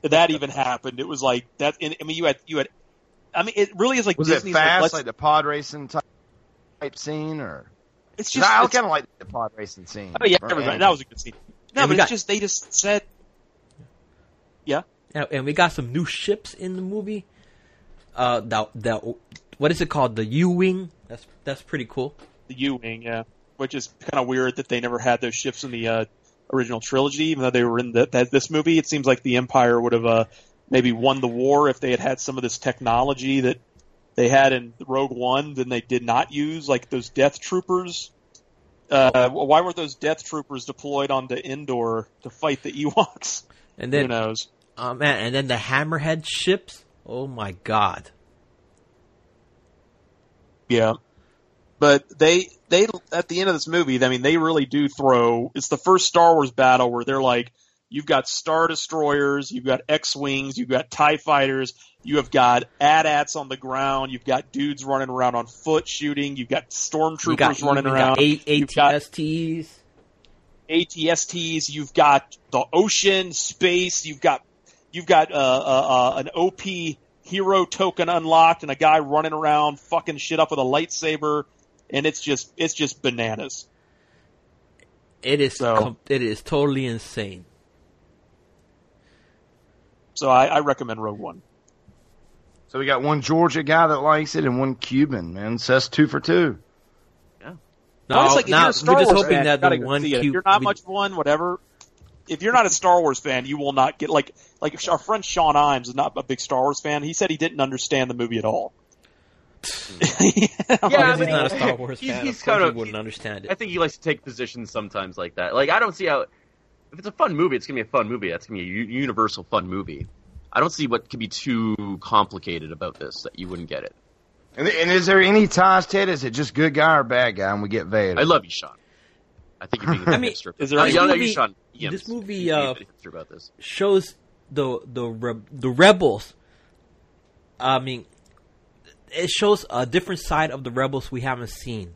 That even happened. It was like that. And, I mean, you had you had. I mean, it really is like was Disney's it fast, like, like the pod racing type, type scene, or it's just I kind of like the pod racing scene. Oh yeah, everybody, that was a good scene. No, but it's got, just they just said, yeah. and, and we got some new ships in the movie. Uh, the, the what is it called? The U-wing. That's that's pretty cool. The U-wing, yeah. Which is kind of weird that they never had those ships in the uh, original trilogy, even though they were in the, that this movie. It seems like the Empire would have uh, maybe won the war if they had had some of this technology that they had in Rogue One. Then they did not use, like those Death Troopers. Uh, why weren't those Death Troopers deployed onto Endor to fight the Ewoks? And then, who knows? Oh man! And then the Hammerhead ships. Oh my god! Yeah, but they they at the end of this movie, I mean, they really do throw. It's the first Star Wars battle where they're like, you've got Star Destroyers, you've got X-wings, you've got TIE fighters, you have got AT-ATs on the ground, you've got dudes running around on foot shooting, you've got stormtroopers got, running you around, A T S Ts, A T S Ts, you've got the ocean, space, you've got you've got uh, uh, uh, an O P hero token unlocked, and a guy running around fucking shit up with a lightsaber, and it's just it's just bananas. It is so. com- it is totally insane. So I, I recommend Rogue One. So we got one Georgia guy that likes it and one Cuban, man. So that's two for two. Yeah. No, no, like, no we're Star just Wars hoping fan, that the one Cuban. If you're not much of one, whatever. If you're not a Star Wars fan, you will not get like like our friend Sean Imes is not a big Star Wars fan. He said he didn't understand the movie at all. yeah, yeah I mean, he's not a Star Wars he's, fan. He's of kind of, he wouldn't understand it. I think he likes to take positions sometimes like that. Like I don't see how. If it's a fun movie, it's going to be a fun movie. That's going to be a universal fun movie. I don't see what could be too complicated about this that you wouldn't get it. And, and is there any ties, Ted? Is it just good guy or bad guy and we get Vader? I love you, Sean. I think you're being a hipster. Is there I don't know you, Sean. Yeah, this movie uh, about this. shows the the re- the rebels. I mean, it shows a different side of the rebels we haven't seen.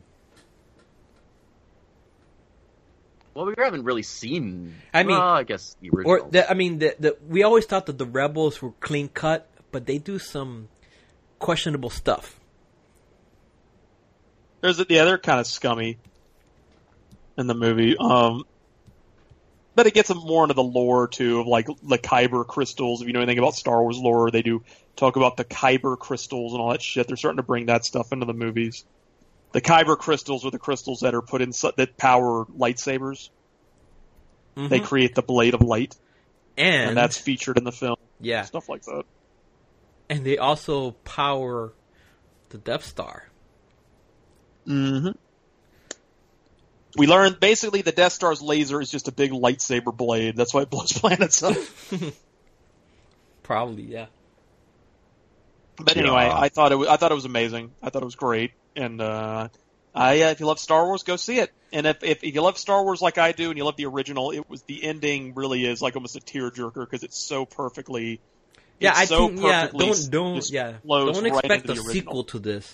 Well, we haven't really seen. I mean, well, I guess the original. Or the, I mean, the, the, we always thought that the rebels were clean cut, but they do some questionable stuff. There's the other kind of scummy in the movie, um, but it gets more into the lore too of like the Kyber crystals. If you know anything about Star Wars lore, they do talk about the Kyber crystals and all that shit. They're starting to bring that stuff into the movies. The Kyber crystals are the crystals that are put in su- that power lightsabers. Mm-hmm. They create the blade of light, and, and that's featured in the film. Yeah, stuff like that. And they also power the Death Star. Mm-hmm. We learned basically the Death Star's laser is just a big lightsaber blade. That's why it blows planets up. Probably, yeah. But anyway, yeah. I thought it was, I thought it was amazing. I thought it was great. And uh, I, uh, if you love Star Wars, go see it. And if, if if you love Star Wars like I do, and you love the original, it was the ending really is like almost a tearjerker because it's so perfectly. Yeah, I so think yeah. Don't don't yeah. Don't expect right a sequel to this.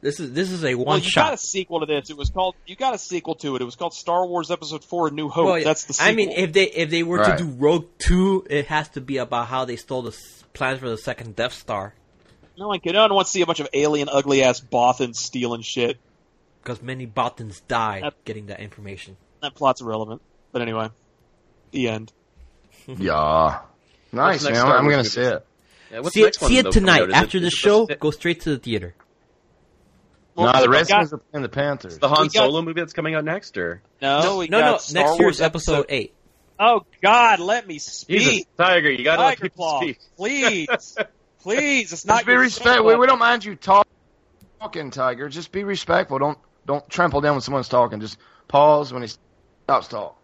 This is this is a one well, you shot. You got a sequel to this. It was called. You got a sequel to it. It was called Star Wars Episode Four: A New Hope. Well, that's the sequel. I mean, if they if they were right. to do Rogue Two, it has to be about how they stole the plans for the second Death Star. No one can. No one wants to see a bunch of alien, ugly-ass Bothans stealing shit. Because many Bothans die that, getting that information. That plot's irrelevant. But anyway, the end. yeah. Nice, man. I'm going to see it. Yeah, see it, see one, it though, tonight. Is After it, the show, it? Go straight to the theater. Well, no, the Redskins are playing the Panthers. Is the Han got, Solo movie that's coming out next? Or? No, no, we no, got no Star next year's episode, episode eight. Oh, God, let me speak. Jesus, Tiger, you got to let people speak. Please. Please, it's not. Just be respectful. We, we don't mind you talk, talking, Tiger. Just be respectful. Don't don't trample down when someone's talking. Just pause when he stops talking.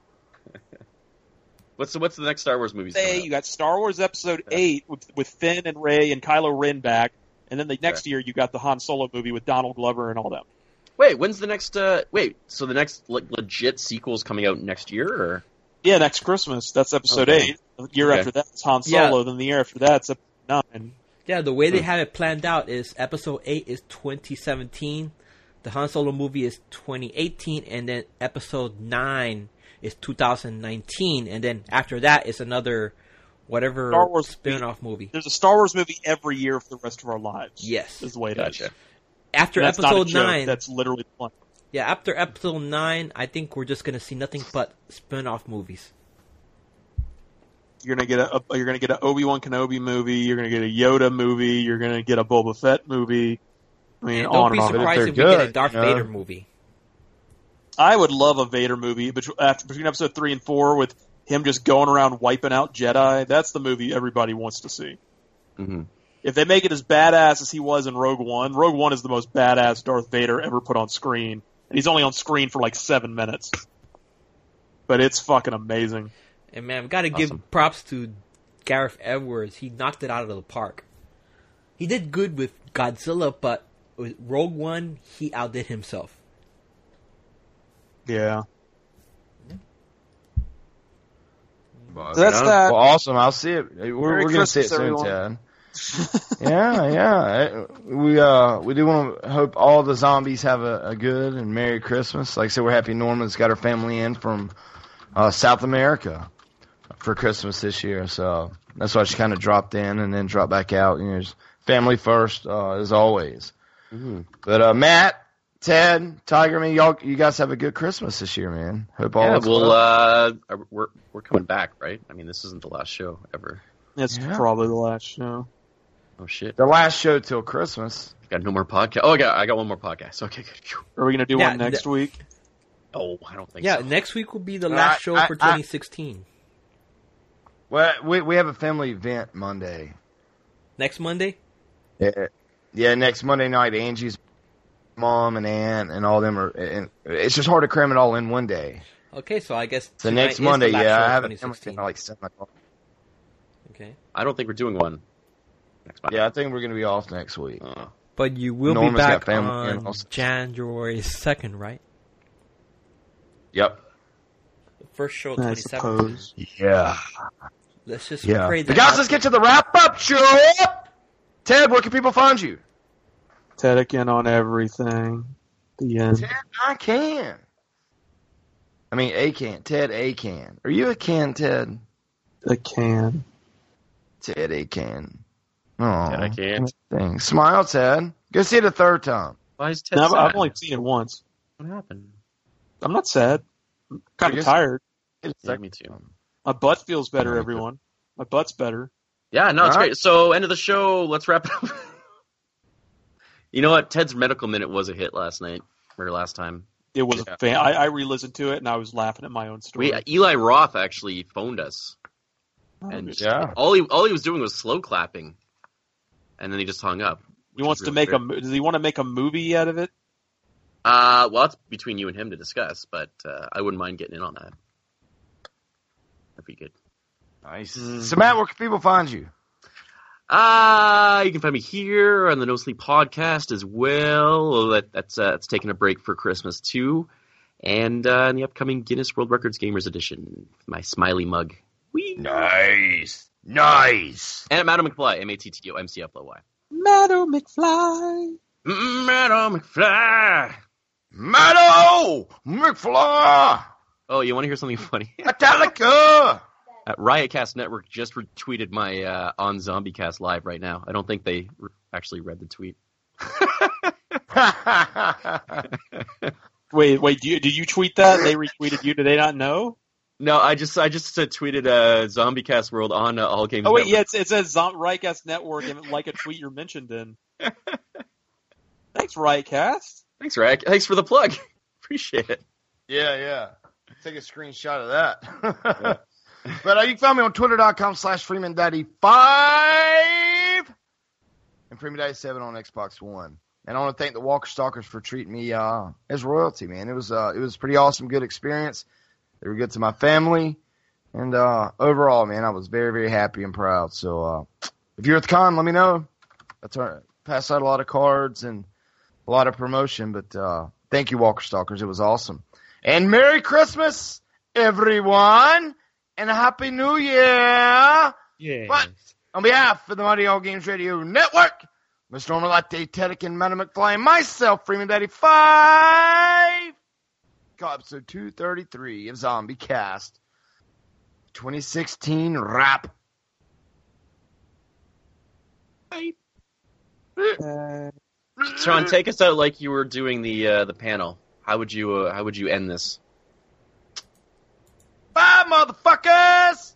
what's the, what's the next Star Wars movie? Say you got Star Wars Episode yeah. Eight with with Finn and Rey and Kylo Ren back, and then the next yeah. year you got the Han Solo movie with Donald Glover and all them. Wait, when's the next? Uh, wait, so the next like, legit sequel's coming out next year? Or? Yeah, next Christmas. That's Episode okay. Eight. The year okay. after that, it's Han Solo. Yeah. Then the year after that, it's Episode Nine. Yeah, the way they have it planned out is Episode eight is twenty seventeen, the Han Solo movie is twenty eighteen, and then Episode nine is two thousand nineteen, and then after that is another whatever Star Wars spin-off movie. There's a Star Wars movie every year for the rest of our lives. Yes. Is the way gotcha. That is. After that's Episode nine. That's literally the plan. Yeah, after Episode nine, I think we're just going to see nothing but spin-off movies. You're gonna get a, a you're gonna get an Obi-Wan Kenobi movie. You're gonna get a Yoda movie. You're gonna get a Boba Fett movie. I mean, and on and on. Don't be surprised if, if we good, get a Darth you know? Vader movie. I would love a Vader movie, but after between episode three and four with him just going around wiping out Jedi. That's the movie everybody wants to see. Mm-hmm. If they make it as badass as he was in Rogue One, Rogue One is the most badass Darth Vader ever put on screen. And he's only on screen for like seven minutes. But it's fucking amazing. And man, I've got to awesome. give props to Gareth Edwards. He knocked it out of the park. He did good with Godzilla, but with Rogue One, he outdid himself. Yeah. Well, so that's that. Well, awesome. I'll see it. We're, we're going to see it soon, Tad. yeah, yeah. We uh we do want to hope all the zombies have a, a good and Merry Christmas. Like I said, we're happy Norman's got her family in from uh, South America for Christmas this year. So that's why she kind of dropped in and then dropped back out. You know, family first uh, as always. Mm-hmm. But uh, Matt, Ted, Tiger, man, y'all, you guys have a good Christmas this year, man. Hope all. Yeah, well, uh, we're we're coming back, right? I mean, this isn't the last show ever. That's yeah. probably the last show. Oh shit! The last show till Christmas. I've got no more podcast. Oh, I got I got one more podcast. Okay, good. Are we gonna do yeah, one next th- week? Oh, I don't think. Yeah, so. Yeah, next week will be the last uh, show I, for I, twenty sixteen. Well, we we have a family event Monday. Next Monday. Yeah, yeah. Next Monday night, Angie's mom and aunt and all them are. And it's just hard to cram it all in one day. Okay, so I guess the so next Monday. The yeah, I have a family event like seven o'clock. Okay. I don't think we're doing one. Yeah, I think we're going to be off next week. Uh, but you will Norma's be back on January second, right? Yep. The first show of twenty-seventh. Yeah. Let's just yeah. pray that... But guys, let's get to the wrap-up show! Ted, where can people find you? Ted, I can on everything. The end. Ted, I can. I mean, A can. Ted, A can. Are you a can, Ted? A can. Ted, A can. Oh, Ted, I can't. Thing. Smile, Ted. Go see it a third time. Why is Ted no, sad? I've only seen it once. What happened? I'm not sad. I'm kind I of tired. Yeah, me too. My butt feels better, everyone. My butt's better. Yeah, no, All it's right. great. So, end of the show. Let's wrap it up. You know what? Ted's medical minute was a hit last night, or last time. It was yeah. a fan. I, I re-listened to it, and I was laughing at my own story. We, Eli Roth actually phoned us. Oh, and yeah. all, he, all he was doing was slow clapping. And then he just hung up. He wants really to make weird. a. Does he want to make a movie out of it? Uh, well, it's between you and him to discuss, but uh, I wouldn't mind getting in on that. That'd be good. Nice. Mm. So, Matt, where can people find you? Uh, you can find me here on the No Sleep Podcast as well. That, that's uh, it's taking a break for Christmas too, and uh, in the upcoming Guinness World Records Gamers Edition, my smiley mug. Whee! Nice. Nice. And at Madam McFly, M A T T O M C F L Y. Madam McFly. Madam McFly. Madam McFly. Oh, you want to hear something funny? Metallica. uh, Riotcast Network just retweeted my uh, on ZombieCast Live right now. I don't think they re- actually read the tweet. wait, wait, do you, did you tweet that? They retweeted you. Do they not know? No, I just I just uh, tweeted uh, ZombieCast World on uh, All Games. Oh wait, Network. Yeah, it's, it says Zom- Riotcast Network, and like a tweet you're mentioned in. Thanks, Riotcast. Thanks, Riot. Thanks for the plug. Appreciate it. Yeah, yeah. Take a screenshot of that. But uh, you can find me on twitter dot com slash freeman daddy five and freeman daddy seven on Xbox One. And I want to thank the Walker Stalkers for treating me uh, as royalty, man. It was uh, it was a pretty awesome, good experience. They were good to my family, and uh, overall, man, I was very, very happy and proud. So uh, if you're at the con, let me know. I turn, pass out a lot of cards and a lot of promotion, but uh, thank you, Walker Stalkers. It was awesome. And Merry Christmas, everyone, and a Happy New Year. Yes. But on behalf of the Mighty All Games Radio Network, Mister Norman Latte, Teddick, and Madam McFly, and myself, Freeman Daddy Five. Episode two thirty-three of Zombie Cast twenty sixteen wrap. Uh, Sean, take us out like you were doing the uh, the panel. How would you uh, how would you end this? Bye, motherfuckers!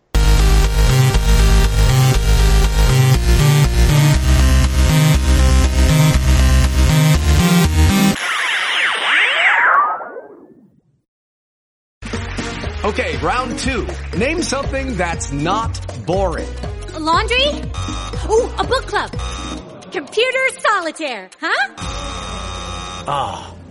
Okay, round two. Name something that's not boring. A laundry? Ooh, a book club. Computer solitaire, huh? Ah, oh,